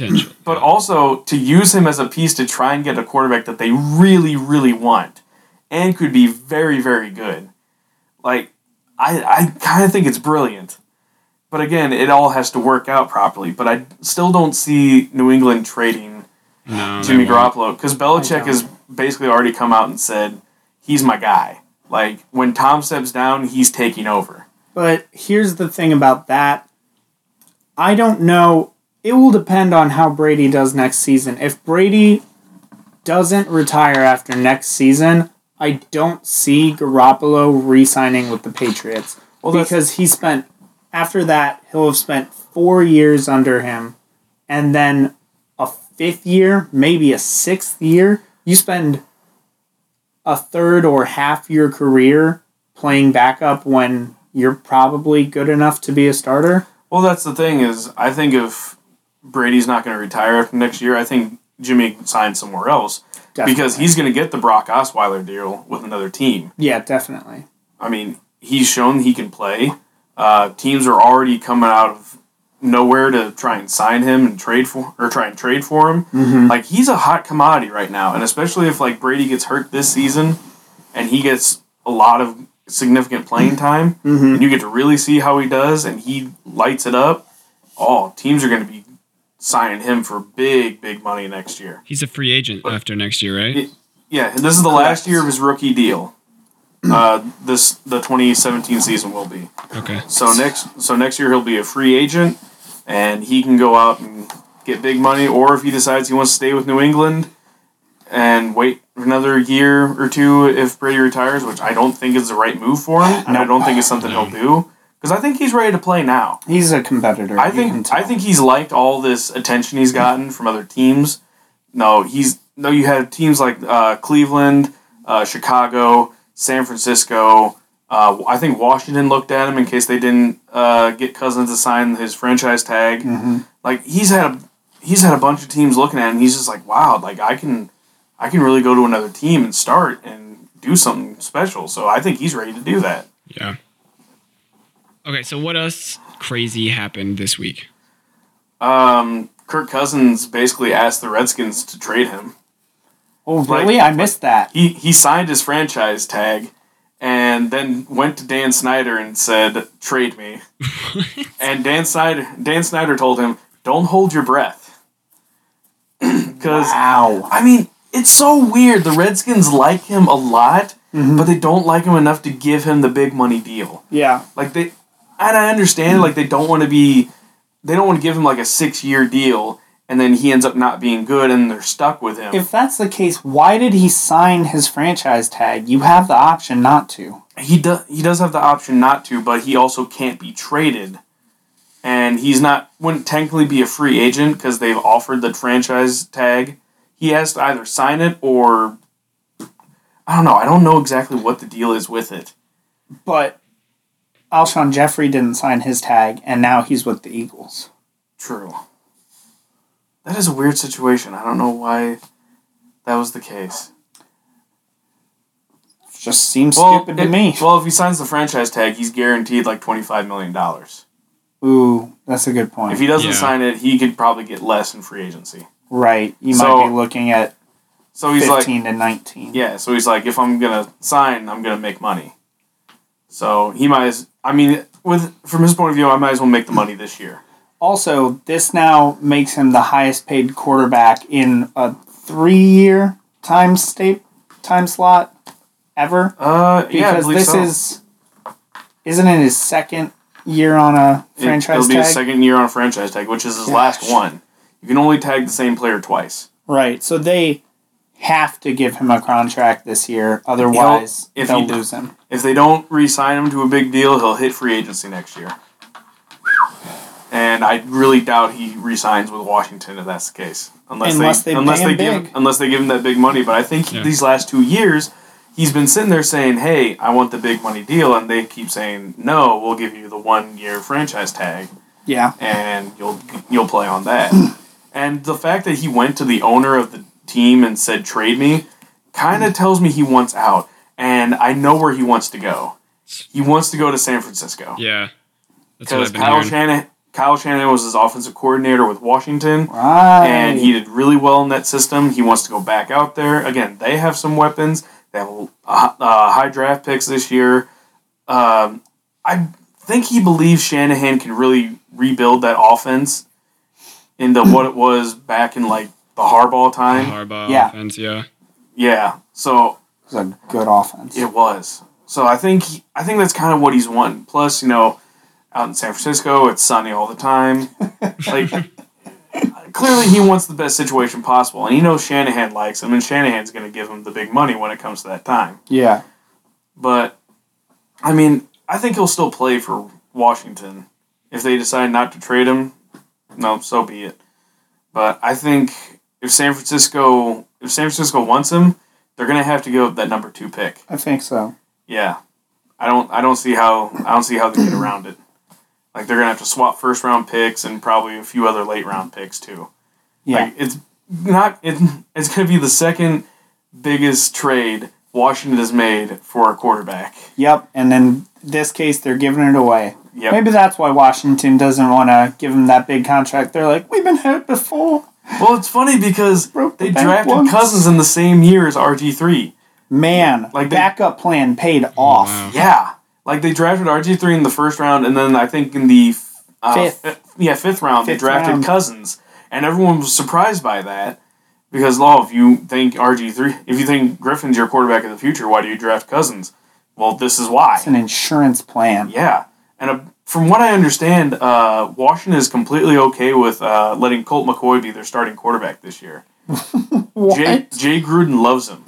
But also to use him as a piece to try and get a quarterback that they really, really want and could be very, very good. Like, I kind of think it's brilliant. But again, it all has to work out properly. But I still don't see New England trading Jimmy Garoppolo. Because Belichick has basically already come out and said, he's my guy. Like, when Tom steps down, he's taking over. But here's the thing about that. I don't know. It will depend on how Brady does next season. If Brady doesn't retire after next season, I don't see Garoppolo re-signing with the Patriots. Well, because after that, he'll have spent 4 years under him. And then a fifth year, maybe a sixth year, you spend a third or half your career playing backup when you're probably good enough to be a starter. Well, that's the thing is, I think if Brady's not going to retire after next year, I think Jimmy signs somewhere else. Definitely. Because he's going to get the Brock Osweiler deal with another team. Yeah, definitely. I mean, he's shown he can play. Teams are already coming out of nowhere to try and sign him and trade for him. Mm-hmm. Like, he's a hot commodity right now, and especially if like Brady gets hurt this season and he gets a lot of significant playing time, and you get to really see how he does and he lights it up, teams are going to be signing him for big, big money next year. He's a free agent after next year, right? This is the last year of his rookie deal. The 2017 season will be. Okay. So next year he'll be a free agent, and he can go out and get big money, or if he decides he wants to stay with New England and wait another year or two if Brady retires, which I don't think is the right move for him, and I don't think it's something he'll do, because I think he's ready to play now. He's a competitor. I think he's liked all this attention he's gotten from other teams. You have teams like Cleveland, Chicago, San Francisco, I think Washington looked at him in case they didn't get Cousins to sign his franchise tag. Mm-hmm. Like, he's had a bunch of teams looking at him. He's just like, wow, like I can really go to another team and start and do something special. So I think he's ready to do that. Yeah. Okay, so what else crazy happened this week? Kirk Cousins basically asked the Redskins to trade him. Oh, really? I missed that. He signed his franchise tag and then went to Dan Snyder and said, trade me. And Dan Snyder told him, don't hold your breath. Wow. I mean, it's so weird. The Redskins like him a lot, but they don't like him enough to give him the big money deal. Yeah. And I understand, they don't want to give him like a 6-year deal. And then he ends up not being good, and they're stuck with him. If that's the case, why did he sign his franchise tag? You have the option not to. He does have the option not to, but he also can't be traded. And and he's not, wouldn't technically be a free agent because they've offered the franchise tag. He has to either sign it or, I don't know. I don't know exactly what the deal is with it. But Alshon Jeffrey didn't sign his tag, and now he's with the Eagles. True. That is a weird situation. I don't know why that was the case. Just seems stupid to me. Well, if he signs the franchise tag, he's guaranteed like $25 million. Ooh, that's a good point. If he doesn't sign it, he could probably get less in free agency. Right. You might be looking at 15 to 19. Yeah, so he's like, if I'm going to sign, I'm going to make money. So he might as... I mean, from his point of view, I might as well make the money this year. Also, this now makes him the highest paid quarterback in a 3-year time slot ever. Yeah, I believe so. Because this isn't it his second year on a franchise tag? It'll be his second year on a franchise tag, which is his last one. You can only tag the same player twice. Right, so they have to give him a contract this year, otherwise they'll lose him. If they don't re-sign him to a big deal, he'll hit free agency next year. And I really doubt he re-signs with Washington if that's the case. Unless they give him that big money. But I think these last 2 years, he's been sitting there saying, hey, I want the big money deal. And they keep saying, no, we'll give you the 1-year franchise tag. Yeah. And you'll play on that. And the fact that he went to the owner of the team and said, trade me, kind of tells me he wants out. And I know where he wants to go. He wants to go to San Francisco. Yeah. Because Kyle Shanahan was his offensive coordinator with Washington, and he did really well in that system. He wants to go back out there. Again, they have some weapons. They have high draft picks this year. I think he believes Shanahan can really rebuild that offense into what it was back in like the Harbaugh time. Offense, yeah. Yeah, so it was a good offense. It was. So I think that's kind of what he's wanting. Plus, you know, out in San Francisco, it's sunny all the time. Clearly he wants the best situation possible, and he knows Shanahan likes him, and Shanahan's going to give him the big money when it comes to that time. Yeah. But, I mean, I think he'll still play for Washington. If they decide not to trade him, no, so be it. But I think if San Francisco wants him, they're going to have to give up that number 2 pick. I think so. Yeah. I don't see how they get around it. Like, they're going to have to swap first-round picks and probably a few other late-round picks, too. Yeah. Like, it's going to be the second biggest trade Washington has made for a quarterback. Yep, and in this case, they're giving it away. Yep. Maybe that's why Washington doesn't want to give him that big contract. They're like, we've been hurt before. Well, it's funny because they drafted Cousins in the same year as RG3. Man, like backup plan paid off. Wow. Yeah. Like, they drafted RG3 in the first round, and then I think in the fifth round, they drafted Cousins. And everyone was surprised by that, because, if you think RG3, if you think Griffin's your quarterback of the future, why do you draft Cousins? Well, this is why. It's an insurance plan. Yeah. And from what I understand, Washington is completely okay with letting Colt McCoy be their starting quarterback this year. What? Jay Gruden loves him.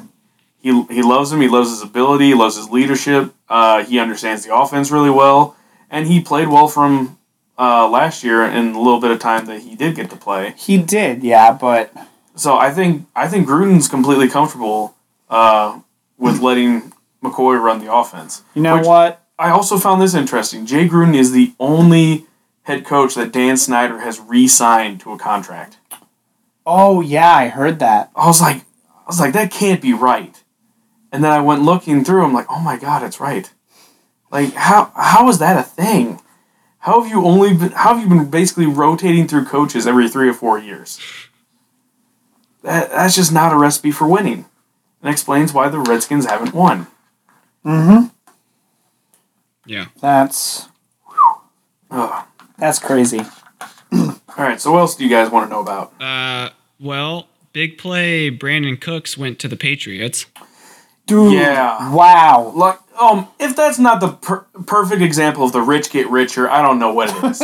He loves him. He loves his ability. He loves his leadership. He understands the offense really well, and he played well from last year in the little bit of time that he did get to play. He did, yeah. But so I think Gruden's completely comfortable with letting McCoy run the offense. You know what? I also found this interesting. Jay Gruden is the only head coach that Dan Snyder has re-signed to a contract. Oh yeah, I heard that. I was like, that can't be right. And then I went looking through. I'm like, oh my god, it's right. Like, how is that a thing? How have you been basically rotating through coaches every 3 or 4 years? That's just not a recipe for winning. And explains why the Redskins haven't won. Mm-hmm. Yeah. That's crazy. All right. So what else do you guys want to know about? Big play. Brandon Cooks went to the Patriots. Dude, yeah. Wow. Like, if that's not the perfect example of the rich get richer, I don't know what it is.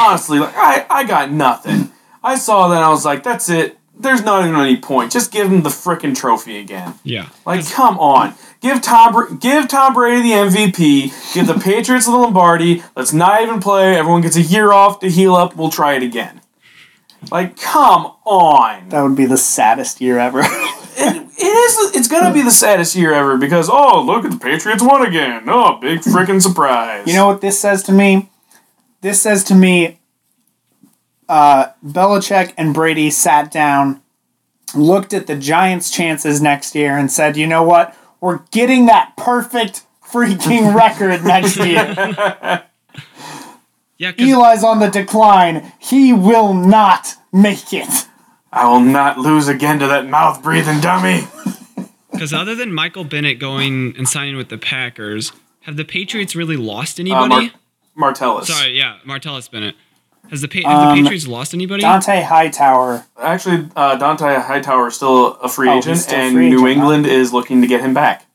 Honestly, I got nothing. I saw that and I was like, that's it. there's not even any point. Just give him the frickin' trophy again. Yeah. Like, come on. Give Tom Brady the MVP. Give the Patriots the Lombardi. Let's not even play. Everyone gets a year off to heal up. We'll try it again. Like, come on. That would be the saddest year ever. It is. It's going to be the saddest year ever because, oh, look, the Patriots won again. Oh, big freaking surprise. You know what this says to me? This says to me, Belichick and Brady sat down, looked at the Giants' chances next year, and said, you know what? We're getting that perfect freaking record next year. Yeah, Eli's on the decline. He will not make it. I will not lose again to that mouth-breathing dummy. Because other than Michael Bennett going and signing with the Packers, have the Patriots really lost anybody? Martellus. Sorry, yeah, Martellus Bennett. Have the Patriots lost anybody? Dante Hightower. Actually, Dante Hightower is still a free agent, and New England is looking to get him back.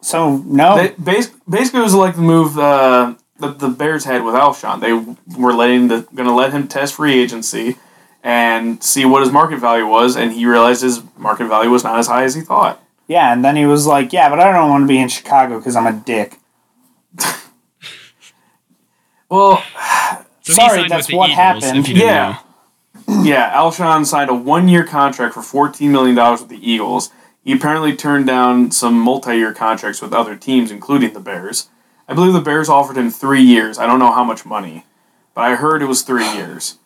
So, no. Basically, it was like the move... the Bears had with Alshon. They were going to let him test free agency and see what his market value was, and he realized his market value was not as high as he thought. Yeah, and then he was like, yeah, but I don't want to be in Chicago because I'm a dick. Well, so sorry, that's what happened. Yeah. Yeah, Alshon signed a 1-year contract for $14 million with the Eagles. He apparently turned down some multi-year contracts with other teams, including the Bears. I believe the Bears offered him 3 years. I don't know how much money, but I heard it was 3 years.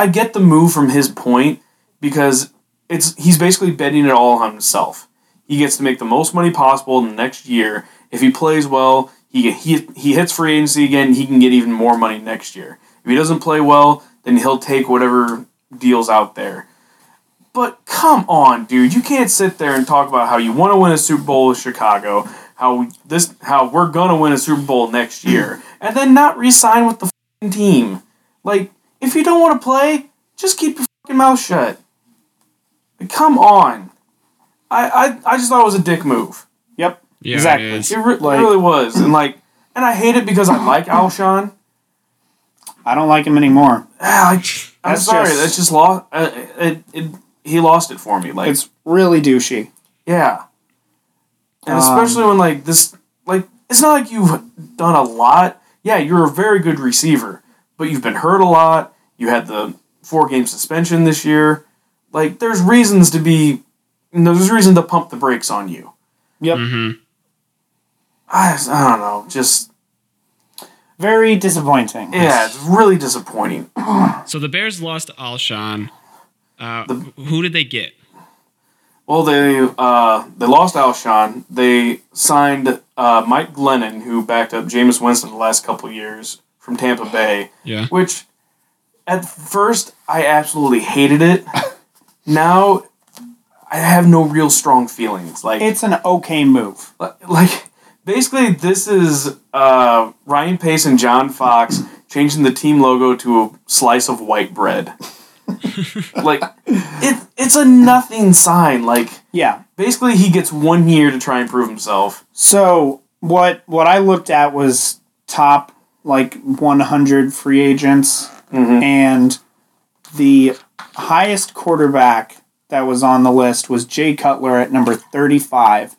I get the move from his point because he's basically betting it all on himself. He gets to make the most money possible in the next year. If he plays well, he hits free agency again, he can get even more money next year. If he doesn't play well, then he'll take whatever deal's out there. But come on, dude. You can't sit there and talk about how you want to win a Super Bowl with Chicago, how we're going to win a Super Bowl next year, and then not re-sign with the fucking team. Like, if you don't want to play, just keep your fucking mouth shut. Like, come on. I just thought it was a dick move. Yep. Yeah, exactly. It really was. And I hate it because I like Alshon. I don't like him anymore. That's just lost. He lost it for me. Like, it's really douchey. Yeah. And especially when, it's not like you've done a lot. Yeah, you're a very good receiver, but you've been hurt a lot. You had the 4-game suspension this year. Like, there's reasons to be... You know, there's reason to pump the brakes on you. Yep. Mm-hmm. I don't know. Just... very disappointing. Yeah, it's really disappointing. So the Bears lost Alshon. Who did they get? Well, they lost Alshon. They signed Mike Glennon, who backed up Jameis Winston the last couple years from Tampa Bay. Yeah. Which, at first, I absolutely hated it. Now, I have no real strong feelings. Like, it's an okay move. Basically, this is Ryan Pace and John Fox changing the team logo to a slice of white bread. Like, it's a nothing sign. Like, yeah. Basically, he gets 1 year to try and prove himself. So what I looked at was top 100 free agents, mm-hmm. and the highest quarterback that was on the list was Jay Cutler at number 35,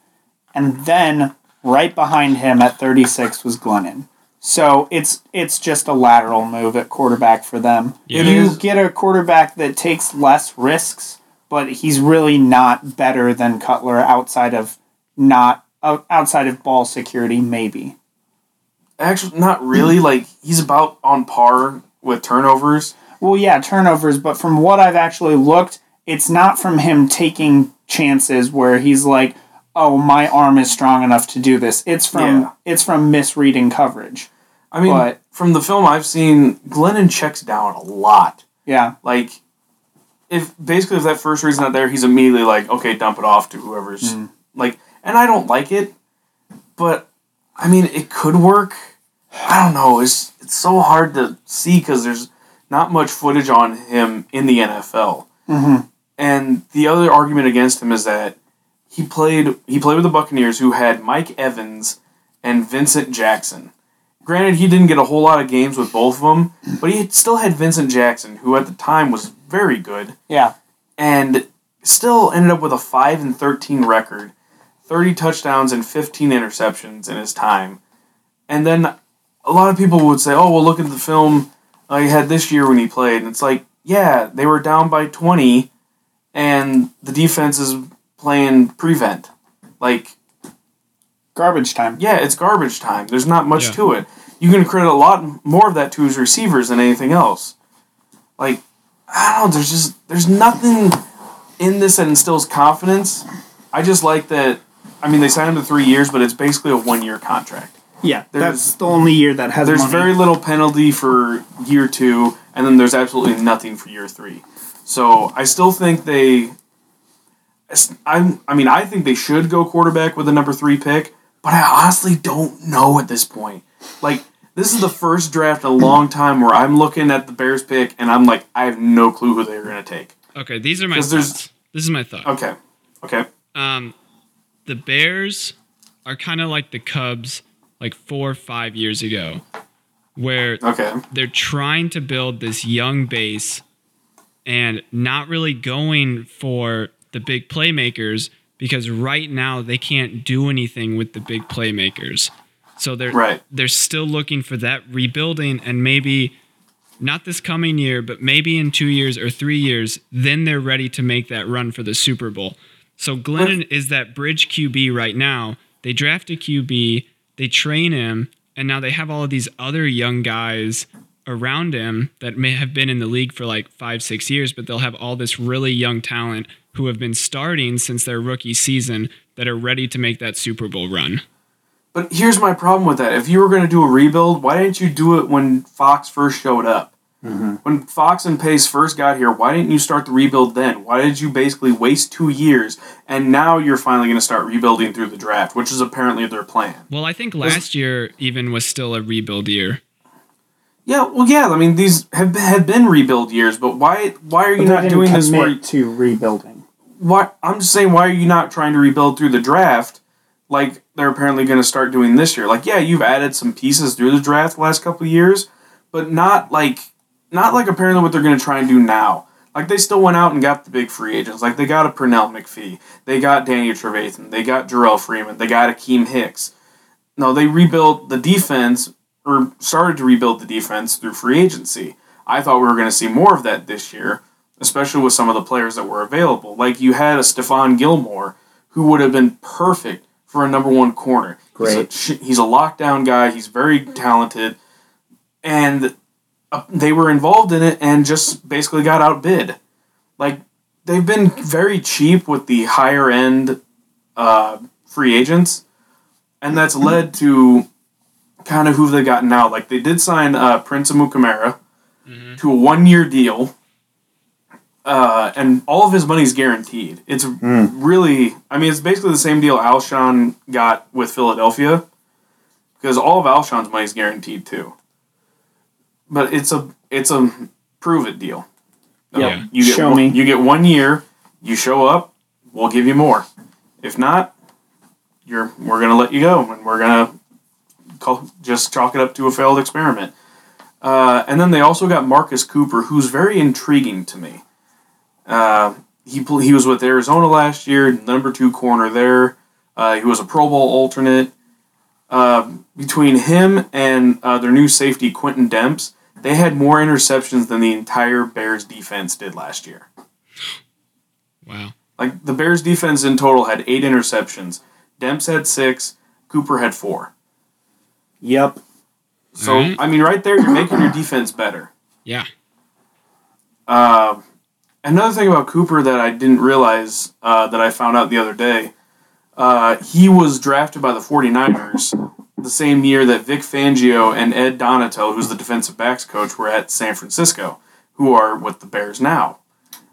and then right behind him at 36 was Glennon. So it's just a lateral move at quarterback for them. Yeah. If you get a quarterback that takes less risks, but he's really not better than Cutler outside of ball security, maybe. Actually, not really. Like, he's about on par with turnovers. Well, yeah, turnovers. But from what I've actually looked, it's not from him taking chances where he's like, oh, my arm is strong enough to do this. It's from misreading coverage. I mean, from the film I've seen, Glennon checks down a lot. Yeah. Like, if that first read's not there, he's immediately like, okay, dump it off to whoever's... Mm. And I don't like it, but, I mean, it could work. I don't know. It's so hard to see because there's not much footage on him in the NFL. Mm-hmm. And the other argument against him is that He played with the Buccaneers, who had Mike Evans and Vincent Jackson. Granted, he didn't get a whole lot of games with both of them, but he still had Vincent Jackson, who at the time was very good. Yeah. And still ended up with a 5-13 record, 30 touchdowns and 15 interceptions in his time. And then a lot of people would say, oh, well, look at the film he had this year when he played. And it's like, yeah, they were down by 20, and the defense is playing prevent. Like... garbage time. Yeah, it's garbage time. There's not much to it. You can credit a lot more of that to his receivers than anything else. Like, I don't know, there's nothing in this that instills confidence. I just like that, I mean, they signed him to 3 years, but it's basically a 1-year contract. Yeah, that's the only year that has there's money. Very little penalty for year two, and then there's absolutely nothing for year three. So, I still think they... I mean, I think they should go quarterback with the number 3 pick, but I honestly don't know at this point. Like, this is the first draft in a long time where I'm looking at the Bears pick, and I'm like, I have no clue who they're going to take. Okay, these are my thoughts. This is my thought. Okay. The Bears are kind of like the Cubs, like 4 or 5 years ago, where they're trying to build this young base and not really going for the big playmakers, because right now they can't do anything with the big playmakers. So they're still looking for that rebuilding, and maybe not this coming year, but maybe in 2 years or 3 years, then they're ready to make that run for the Super Bowl. So Glennon is that bridge QB right now. They draft a QB, they train him, and now they have all of these other young guys around him that may have been in the league for like 5-6 years, but they'll have all this really young talent who have been starting since their rookie season that are ready to make that Super Bowl run. But here's my problem with that. If you were going to do a rebuild, why didn't you do it when Fox first showed up? Mm-hmm. When Fox and Pace first got here, why didn't you start the rebuild then? Why did you basically waste 2 years, and now you're finally going to start rebuilding through the draft, which is apparently their plan? Well, I think last year even was still a rebuild year. Yeah, well, yeah. I mean, these have been rebuild years, but why are you not doing this work to rebuilding? Why, I'm just saying, why are you not trying to rebuild through the draft, like they're apparently going to start doing this year? Like, yeah, you've added some pieces through the draft the last couple of years, but not like apparently what they're going to try and do now. Like, they still went out and got the big free agents. Like, they got a Pernell McPhee, they got Danny Trevathan, they got Jarrell Freeman, they got Akeem Hicks. No, they rebuilt the defense. Or started to rebuild the defense through free agency. I thought we were going to see more of that this year, especially with some of the players that were available. Like, you had a Stephon Gilmore, who would have been perfect for a number one corner. Great. He's a lockdown guy. He's very talented. And they were involved in it and just basically got outbid. Like, they've been very cheap with the higher-end free agents, and that's led to... kind of who they've got now. Like, they did sign Prince Amukamara to a 1-year deal, and all of his money's guaranteed. It's really... I mean, it's basically the same deal Alshon got with Philadelphia, because all of Alshon's money's guaranteed, too. But it's a prove-it deal. Yeah. You get 1 year, you show up, we'll give you more. If not, we're going to let you go, and we're going to... just chalk it up to a failed experiment. And then they also got Marcus Cooper, who's very intriguing to me. He was with Arizona last year, number 2 corner there. He was a Pro Bowl alternate. Between him and their new safety, Quentin Demps, they had more interceptions than the entire Bears defense did last year. Wow. Like, the Bears defense in total had 8 interceptions. Demps had 6. Cooper had 4. Yep. So, right. I mean, right there, you're making your defense better. Yeah. Another thing about Cooper that I didn't realize that I found out the other day, he was drafted by the 49ers the same year that Vic Fangio and Ed Donatel, who's the defensive backs coach, were at San Francisco, who are with the Bears now.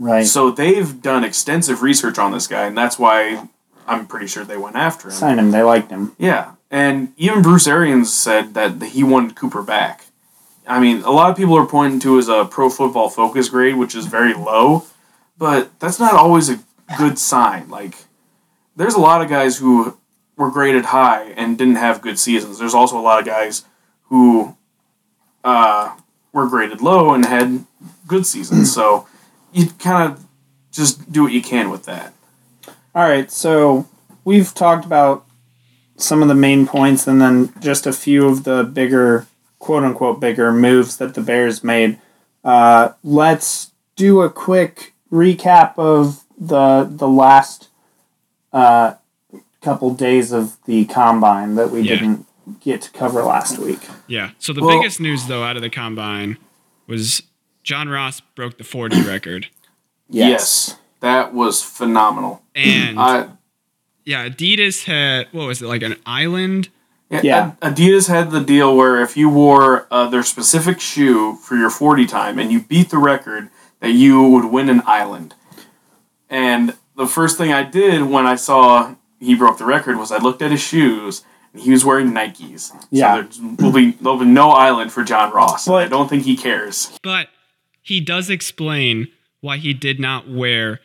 Right. So they've done extensive research on this guy, and that's why I'm pretty sure they went after him. Signed him. They liked him. Yeah. And even Bruce Arians said that he wanted Cooper back. I mean, a lot of people are pointing to his Pro Football Focus grade, which is very low, but that's not always a good sign. Like, there's a lot of guys who were graded high and didn't have good seasons. There's also a lot of guys who were graded low and had good seasons. So you kind of just do what you can with that. All right, so we've talked about some of the main points and then just a few of the bigger, quote-unquote bigger, moves that the Bears made. Let's do a quick recap of the last couple days of the Combine that we didn't get to cover last week. Yeah, so the biggest news, though, out of the Combine was John Ross broke the 40 record. Yes, that was phenomenal. And... yeah, Adidas had, what was it, like an island? Yeah, Adidas had the deal where if you wore their specific shoe for your 40 time and you beat the record, that you would win an island. And the first thing I did when I saw he broke the record was I looked at his shoes, and he was wearing Nikes. Yeah. So there'll be no island for John Ross. But I don't think he cares. But he does explain why he did not wear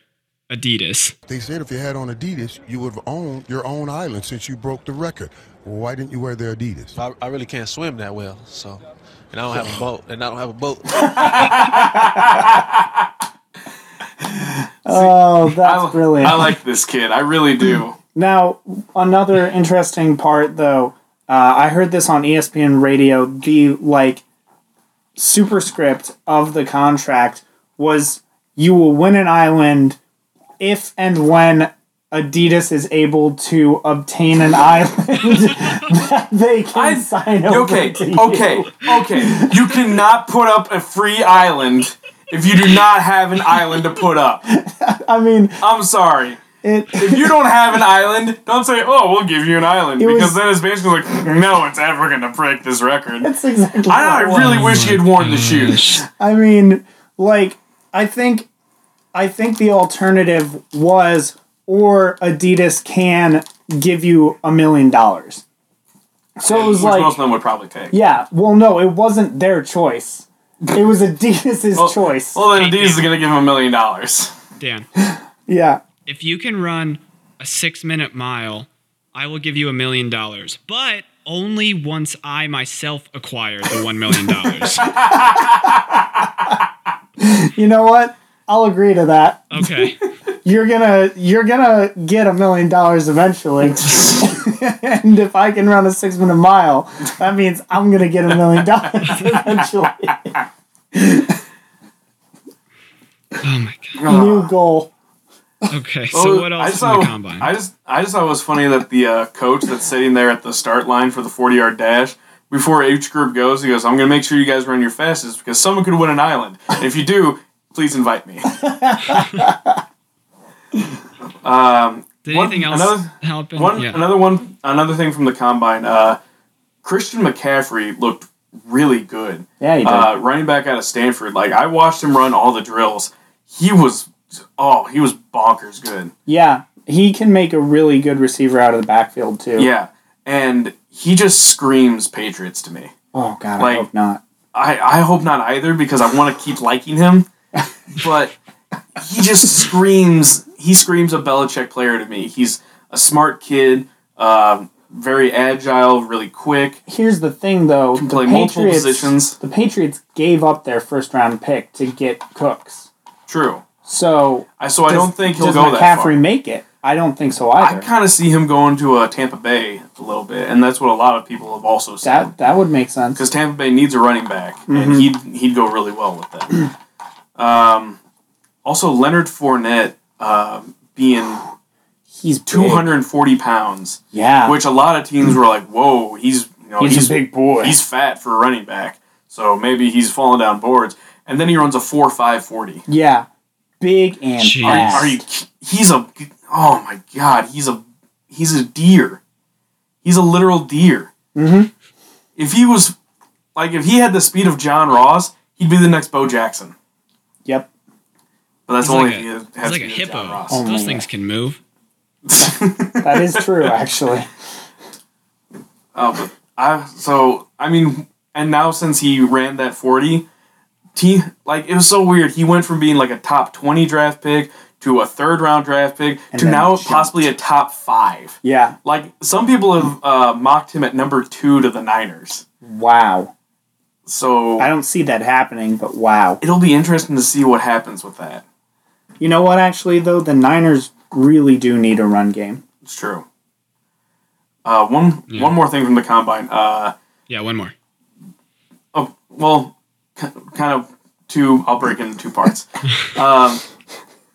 Adidas. They said if you had on Adidas, you would have owned your own island since you broke the record. Why didn't you wear their Adidas? I really can't swim that well, so, and I don't have a boat, Oh, that's brilliant. I like this kid. I really do. Now, another interesting part, though, I heard this on ESPN radio, the, like, superscript of the contract was, you will win an island if and when Adidas is able to obtain an island that they can sign over to you. Okay. You cannot put up a free island if you do not have an island to put up. I mean... I'm sorry. If you don't have an island, don't say, oh, we'll give you an island. Because then it's basically like, no one's ever going to break this record. That's exactly I really wish he had worn the shoes. I mean, like, I think the alternative was, or Adidas can give you $1 million. So it was which most of them would probably take. Yeah, well, no, it wasn't their choice. It was Adidas's choice. Well, then Adidas is going to give him $1 million. Dan. Yeah. If you can run a 6-minute mile, I will give you $1 million, but only once I myself acquire the $1 million. You know what? I'll agree to that. Okay. You're gonna get $1 million eventually. And if I can run a 6-minute mile, that means I'm gonna get $1 million eventually. Oh my god. New goal. Okay, so what else in the Combine? I just thought it was funny that the coach that's sitting there at the start line for the 40-yard dash, before each group goes, he goes, I'm gonna make sure you guys run your fastest because someone could win an island. And if you do, please invite me. Did anything else help? Another thing from the Combine. Christian McCaffrey looked really good. Yeah, he did. Running back out of Stanford. Like, I watched him run all the drills. He was bonkers good. Yeah, he can make a really good receiver out of the backfield, too. Yeah, and he just screams Patriots to me. Oh, God, like, I hope not. I hope not either, because I want to keep liking him. But he just screams... He screams a Belichick player to me. He's a smart kid, very agile, really quick. Here's the thing, though. Can play multiple positions. The Patriots gave up their first-round pick to get Cooks. True. So I don't think he'll go that far. Does McCaffrey make it? I don't think so either. I kind of see him going to Tampa Bay a little bit, and that's what a lot of people have also seen. That would make sense. Because Tampa Bay needs a running back, and he'd go really well with that. Also, Leonard Fournette... being he's 240 pounds, which a lot of teams were like, whoa, he's a big boy. He's fat for a running back, so maybe he's falling down boards. And then he runs a 4.5 40. Yeah, big and fast. He's a deer. He's a literal deer. Mm-hmm. If he had the speed of John Ross, he'd be the next Bo Jackson. Yep. But that's like a hippo. Oh, those things can move. That is true, actually. And now since he ran that 40, it was so weird. He went from being like a top 20 draft pick to a 3rd round draft pick to now possibly a top 5. Yeah. Like, some people have mocked him at number 2 to the Niners. Wow. So I don't see that happening, but wow. It'll be interesting to see what happens with that. You know what, actually, though? The Niners really do need a run game. It's true. One more thing from the Combine. One more. Oh, well, kind of two. I'll break into two parts.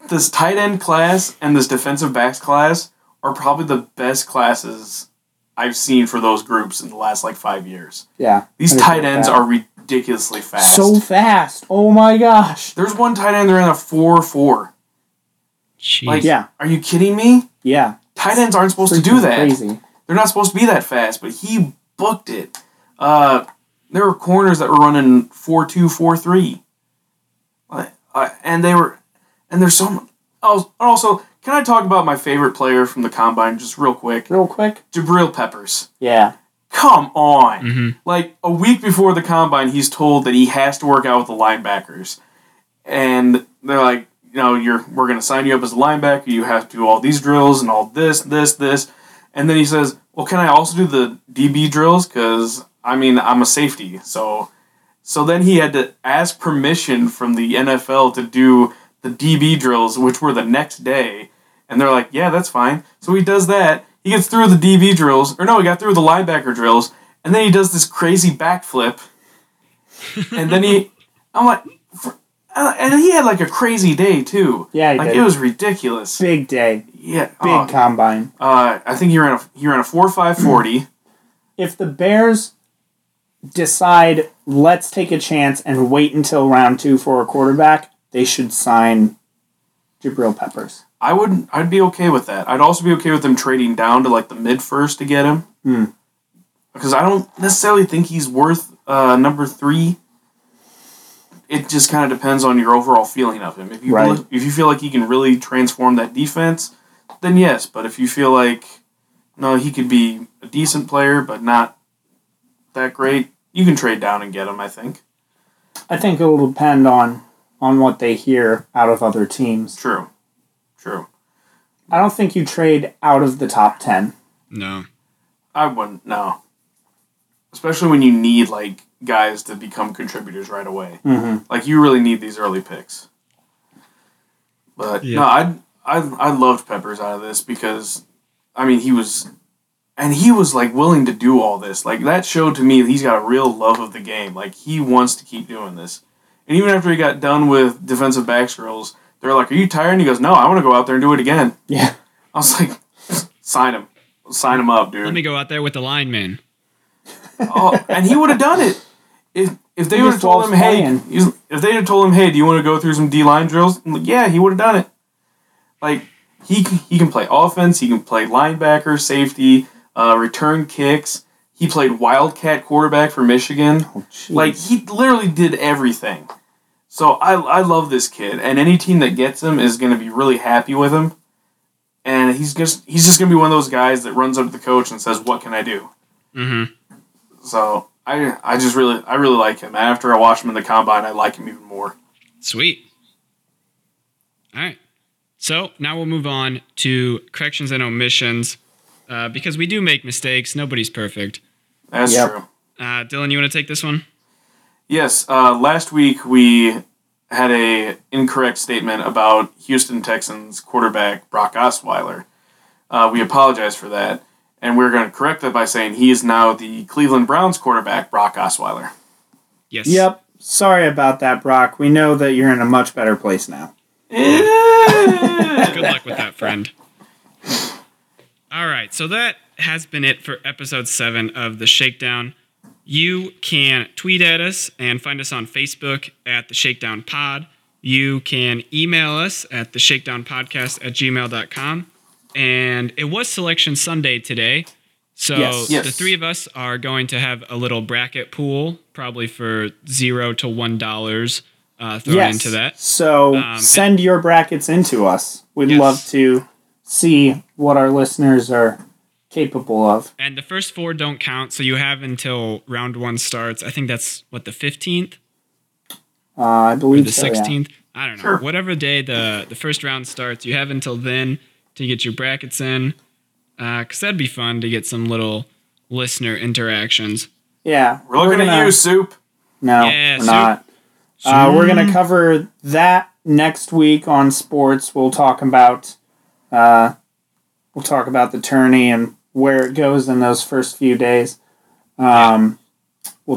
This tight end class and this defensive backs class are probably the best classes I've seen for those groups in the last, 5 years. Yeah. These tight ends are ridiculously fast. So fast. Oh, my gosh. There's one tight end that ran a 4.4. Jeez. Are you kidding me? Yeah. Tight ends aren't supposed to do that. Crazy. They're not supposed to be that fast, but he booked it. There were corners that were running 4.2, 4.3. And there's so much. Also, can I talk about my favorite player from the Combine just real quick? Jabril Peppers. Yeah. Come on. Mm-hmm. A week before the Combine, he's told that he has to work out with the linebackers. And they're like, we're going to sign you up as a linebacker. You have to do all these drills and all this. And then he says, well, can I also do the DB drills? Because, I'm a safety. So then he had to ask permission from the NFL to do the DB drills, which were the next day, and they're like, yeah, that's fine. So he does that. He gets through the DB drills, he got through the linebacker drills, and then he does this crazy backflip, and then he had a crazy day too. Yeah, he did. It was ridiculous. Big day. Yeah, big Combine. I think he ran a 4.5 40. If the Bears decide let's take a chance and wait until round 2 for a quarterback, they should sign Jabril Peppers. I'd be okay with that. I'd also be okay with them trading down to the mid first to get him, because I don't necessarily think he's worth number 3. It just kind of depends on your overall feeling of him. If you if you feel like he can really transform that defense, then yes. But if you feel like no, he could be a decent player but not that great, you can trade down and get him. I think it will depend on what they hear out of other teams. True. I don't think you trade out of the top 10. No. I wouldn't, no. Especially when you need, guys to become contributors right away. Mm-hmm. You really need these early picks. But, yeah. No, I loved Peppers out of this because, he was... And he was, willing to do all this. That showed to me that he's got a real love of the game. He wants to keep doing this. And even after he got done with defensive back drills, they're like, are you tired? And he goes, no, I want to go out there and do it again. Yeah. I was like, sign him up, dude. Let me go out there with the linemen. Oh, and he would have done it. If they would have told him, hey, do you want to go through some D-line drills? Yeah, he would have done it. He can play offense. He can play linebacker, safety, return kicks. He played Wildcat quarterback for Michigan. Oh, he literally did everything. So I love this kid, and any team that gets him is going to be really happy with him. And he's just going to be one of those guys that runs up to the coach and says, "What can I do?" Mm-hmm. So I really like him. After I watched him in the Combine, I like him even more. Sweet. All right. So now we'll move on to corrections and omissions, because we do make mistakes. Nobody's perfect. That's true. Dylan, you want to take this one? Yes. Last week, we had an incorrect statement about Houston Texans quarterback Brock Osweiler. We apologize for that, and we're going to correct that by saying he is now the Cleveland Browns quarterback, Brock Osweiler. Yes. Yep. Sorry about that, Brock. We know that you're in a much better place now. Good luck with that, friend. All right. So that has been it for episode 7 of The Shakedown. You can tweet at us and find us on Facebook at The Shakedown Pod. You can email us at theshakedownpodcast@gmail.com. And it was Selection Sunday today. So yes. The three of us are going to have a little bracket pool, probably for $0 to $1 thrown into that. So send your brackets into us. We'd love to see what our listeners are capable of. And the first 4 don't count, so you have until round 1 starts. I think that's, the 15th? I believe the 16th? Yeah. I don't know. Sure. Whatever day the first round starts, you have until then to get your brackets in, because that'd be fun to get some little listener interactions. Yeah. We're looking at you, Soup. No, yeah, we're not. We're going to cover that next week on sports. We'll talk about the tourney and where it goes in those first few days. We'll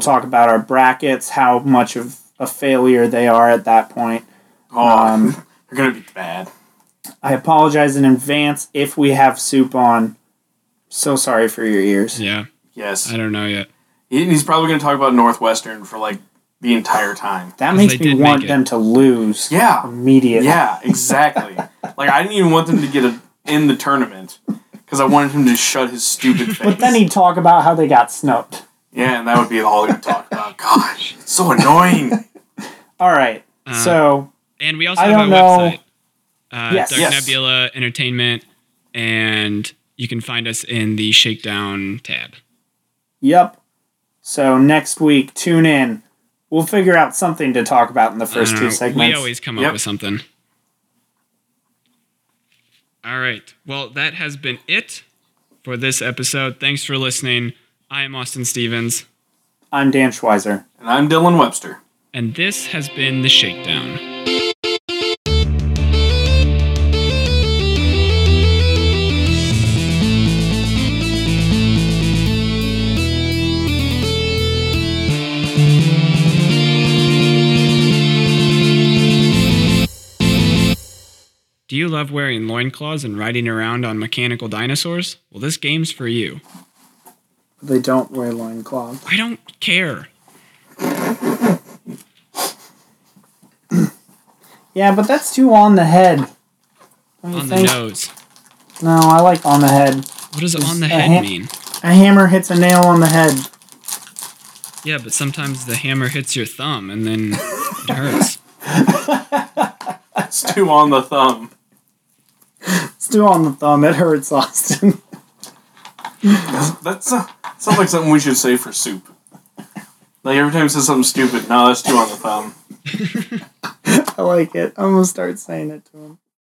talk about our brackets, how much of a failure they are at that point. They're going to be bad. I apologize in advance if we have Soup on. So sorry for your ears. Yeah. Yes. I don't know yet. He's probably going to talk about Northwestern for like the entire time. That makes me want them to lose. Yeah. Immediately. Yeah, exactly. Like, I didn't even want them to get in the tournament because I wanted him to shut his stupid face. But then he'd talk about how they got snubbed. Yeah, and that would be all he'd talk about. Gosh, it's so annoying. All right. So. And we also have our website. Dark Nebula Entertainment, and you can find us in the Shakedown tab. Yep. So next week, tune in. We'll figure out something to talk about in the first two segments. We always come up with something. All right. Well, that has been it for this episode. Thanks for listening. I am Austin Stevens. I'm Dan Schweizer. And I'm Dylan Webster. And this has been The Shakedown. Do you love wearing loincloths and riding around on mechanical dinosaurs? Well, this game's for you. They don't wear loincloths. I don't care. Yeah, but that's too on the head. On the nose. No, I like on the head. What does on the head mean? A hammer hits a nail on the head. Yeah, but sometimes the hammer hits your thumb and then it hurts. It's too on the thumb. It's too on the thumb. It hurts, Austin. That sounds like something we should say for Soup. Like every time he says something stupid, no, that's too on the thumb. I like it. I'm going to start saying it to him.